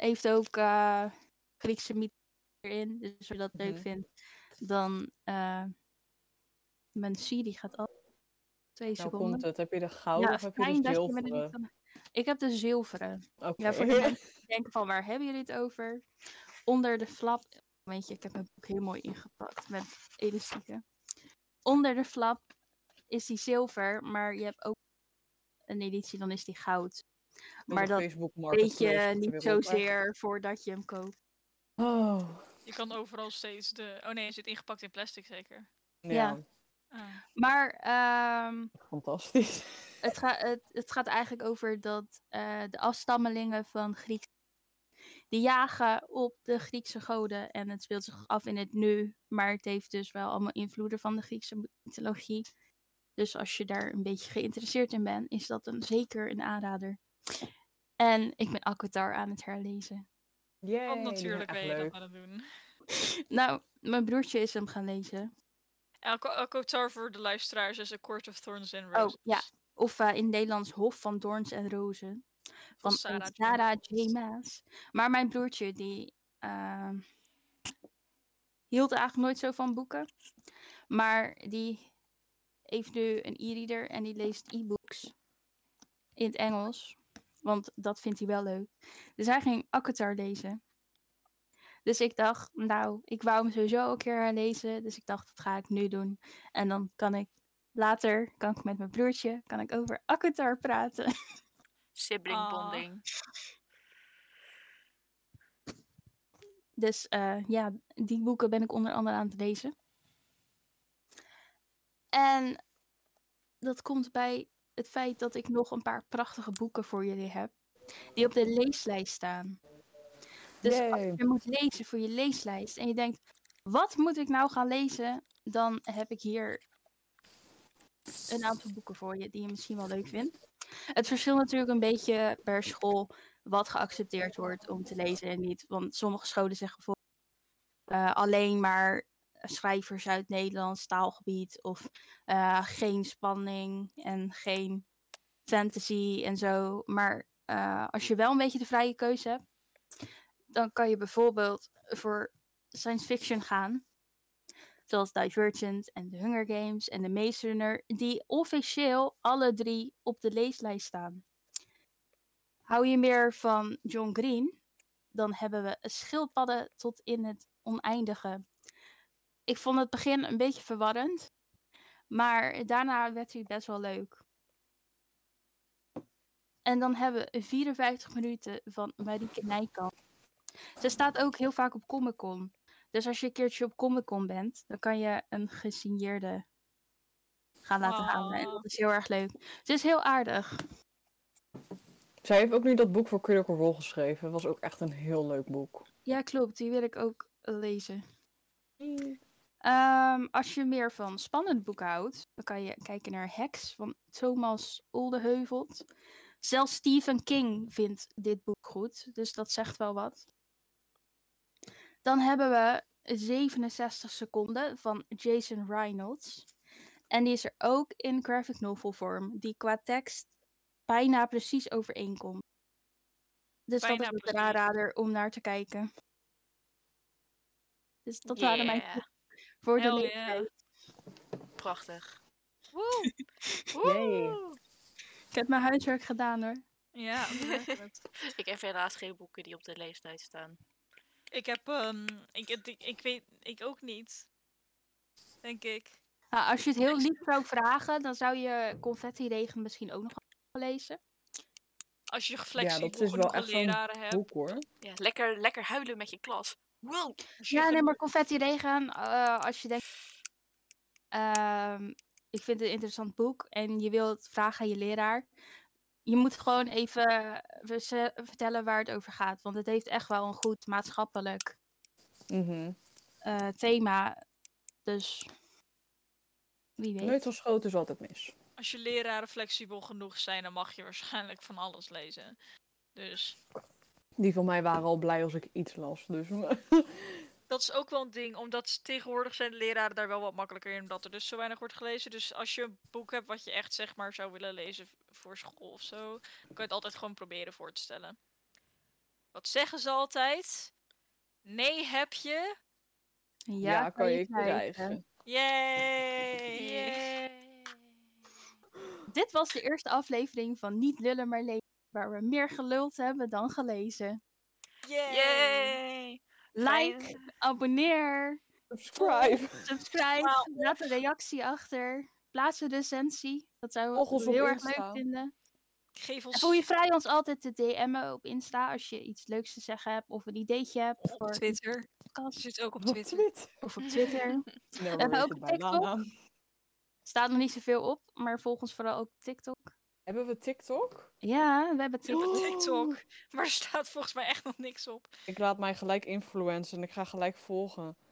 Heeft ook uh, Griekse mythologie in. Dus als je dat leuk mm-hmm. vindt, dan... Uh, mijn serie gaat al. Twee nou seconden. Komt het. Heb je de gouden ja, of heb je de zilveren? Je van... Ik heb de zilveren. Okay. Ja, voor de mensen die denken van, waar hebben jullie het over? Onder de flap... Weet je, ik heb mijn boek heel mooi ingepakt met elastieken. Onder de flap is die zilver, maar je hebt ook een editie, dan is die goud. Maar dat weet je niet zozeer voordat je hem koopt. Oh. Je kan overal steeds de... Oh nee, hij zit ingepakt in plastic zeker? Ja. ja. Ah. Maar... Um, Fantastisch. Het, ga, het, het gaat eigenlijk over dat uh, de afstammelingen van Grieken... die jagen op de Griekse goden. En het speelt zich af in het nu. Maar het heeft dus wel allemaal invloeden van de Griekse mythologie. Dus als je daar een beetje geïnteresseerd in bent, is dat een, zeker een aanrader. En ik ben Akatar aan het herlezen. Yay, Want natuurlijk ben je leuk. dat aan het doen. Nou, mijn broertje is hem gaan lezen. Akatar voor de luisteraars is A Court of Thorns and Roses. Oh, ja. Of uh, in het Nederlands Hof van Doorns en Rozen. Van, van Sarah, Sarah J. Maas. Maar mijn broertje, die uh, hield eigenlijk nooit zo van boeken. Maar die heeft nu een e-reader en die leest e-books in het Engels. Want dat vindt hij wel leuk. Dus hij ging Akatar lezen. Dus ik dacht, nou, ik wou hem sowieso een keer herlezen. Dus ik dacht, dat ga ik nu doen. En dan kan ik later, kan ik met mijn broertje, kan ik over Akatar praten. Sibling bonding. Oh. Dus uh, ja, die boeken ben ik onder andere aan het lezen. En dat komt bij het feit dat ik nog een paar prachtige boeken voor jullie heb. Die op de leeslijst staan. Dus Yay. Als je moet lezen voor je leeslijst. En je denkt, wat moet ik nou gaan lezen? Dan heb ik hier een aantal boeken voor je die je misschien wel leuk vindt. Het verschilt natuurlijk een beetje per school wat geaccepteerd wordt om te lezen en niet. Want sommige scholen zeggen bijvoorbeeld uh, alleen maar schrijvers uit Nederlands taalgebied of uh, geen spanning en geen fantasy en zo. Maar uh, als je wel een beetje de vrije keuze hebt, dan kan je bijvoorbeeld voor science fiction gaan. Zoals Divergent en The Hunger Games en The Maze Runner, die officieel alle drie op de leeslijst staan. Hou je meer van John Green, dan hebben we Schildpadden tot in het oneindige. Ik vond het begin een beetje verwarrend, maar daarna werd hij best wel leuk. En dan hebben we vierenvijftig minuten van Marieke Nijkamp. Ze staat ook heel vaak op Comic-Con. Dus als je een keertje op Comic-Con bent, dan kan je een gesigneerde gaan laten oh. halen. En dat is heel erg leuk. Het is heel aardig. Zij heeft ook nu dat boek voor Critical Role geschreven. Dat was ook echt een heel leuk boek. Ja, klopt. Die wil ik ook lezen. Mm. Um, als je meer van spannend boek houdt, dan kan je kijken naar Heks van Thomas Oldeheuvelt. Zelfs Stephen King vindt dit boek goed, dus dat zegt wel wat. Dan hebben we zevenenzestig seconden van Jason Reynolds. En die is er ook in graphic novel vorm, die qua tekst bijna precies overeenkomt. Dus bijna dat is een aanrader om naar te kijken. Dus dat yeah. waren mijn voor de leeftijd. Yeah. Prachtig. Woe! Woe! Ik heb mijn huiswerk gedaan hoor. Ja. Ik heb helaas geen boeken die op de leeftijd staan. Ik heb, um, ik, ik, ik weet, ik ook niet. Denk ik. Nou, als je het heel lief zou vragen, dan zou je Confetti Regen misschien ook nog lezen. Als je geflexie ja, nog een leraren hebt. Boek, hoor. Ja, lekker, lekker huilen met je klas. Wow. Ja, nee, maar Confetti Regen, uh, als je denkt, uh, ik vind het een interessant boek en je wilt vragen aan je leraar. Je moet gewoon even vertellen waar het over gaat. Want het heeft echt wel een goed maatschappelijk mm-hmm. uh, thema. Dus wie weet. Neutels groot is altijd mis. Als je leraren flexibel genoeg zijn, dan mag je waarschijnlijk van alles lezen. Dus. Die van mij waren al blij als ik iets las. Dus. Dat is ook wel een ding. Omdat tegenwoordig zijn de leraren daar wel wat makkelijker in. Omdat er dus zo weinig wordt gelezen. Dus als je een boek hebt wat je echt zeg maar zou willen lezen voor school of zo, dan kan je het altijd gewoon proberen voor te stellen. Wat zeggen ze altijd? Nee heb je. Ja, ja kan je krijgen. Yay! Yay! Dit was de eerste aflevering van Niet Lullen Maar Lezen. Waar we meer geluld hebben dan gelezen. Yay! Yay! Like, abonneer, subscribe, subscribe wow. Laat een reactie achter, plaats een recensie, dat zouden we heel erg Insta. Leuk vinden. Geef ons... Voel je vrij ons altijd te D M'en op Insta als je iets leuks te zeggen hebt of een ideetje hebt. Op voor... Twitter. Je zit ook op Twitter. Op Twitter. Of op Twitter. We hebben ook op TikTok. Lana. Staat nog niet zoveel op, maar volg ons vooral ook op TikTok. Hebben we TikTok? Ja, we hebben TikTok. Oh. TikTok. Maar er staat volgens mij echt nog niks op. Ik laat mij gelijk influencen en ik ga gelijk volgen.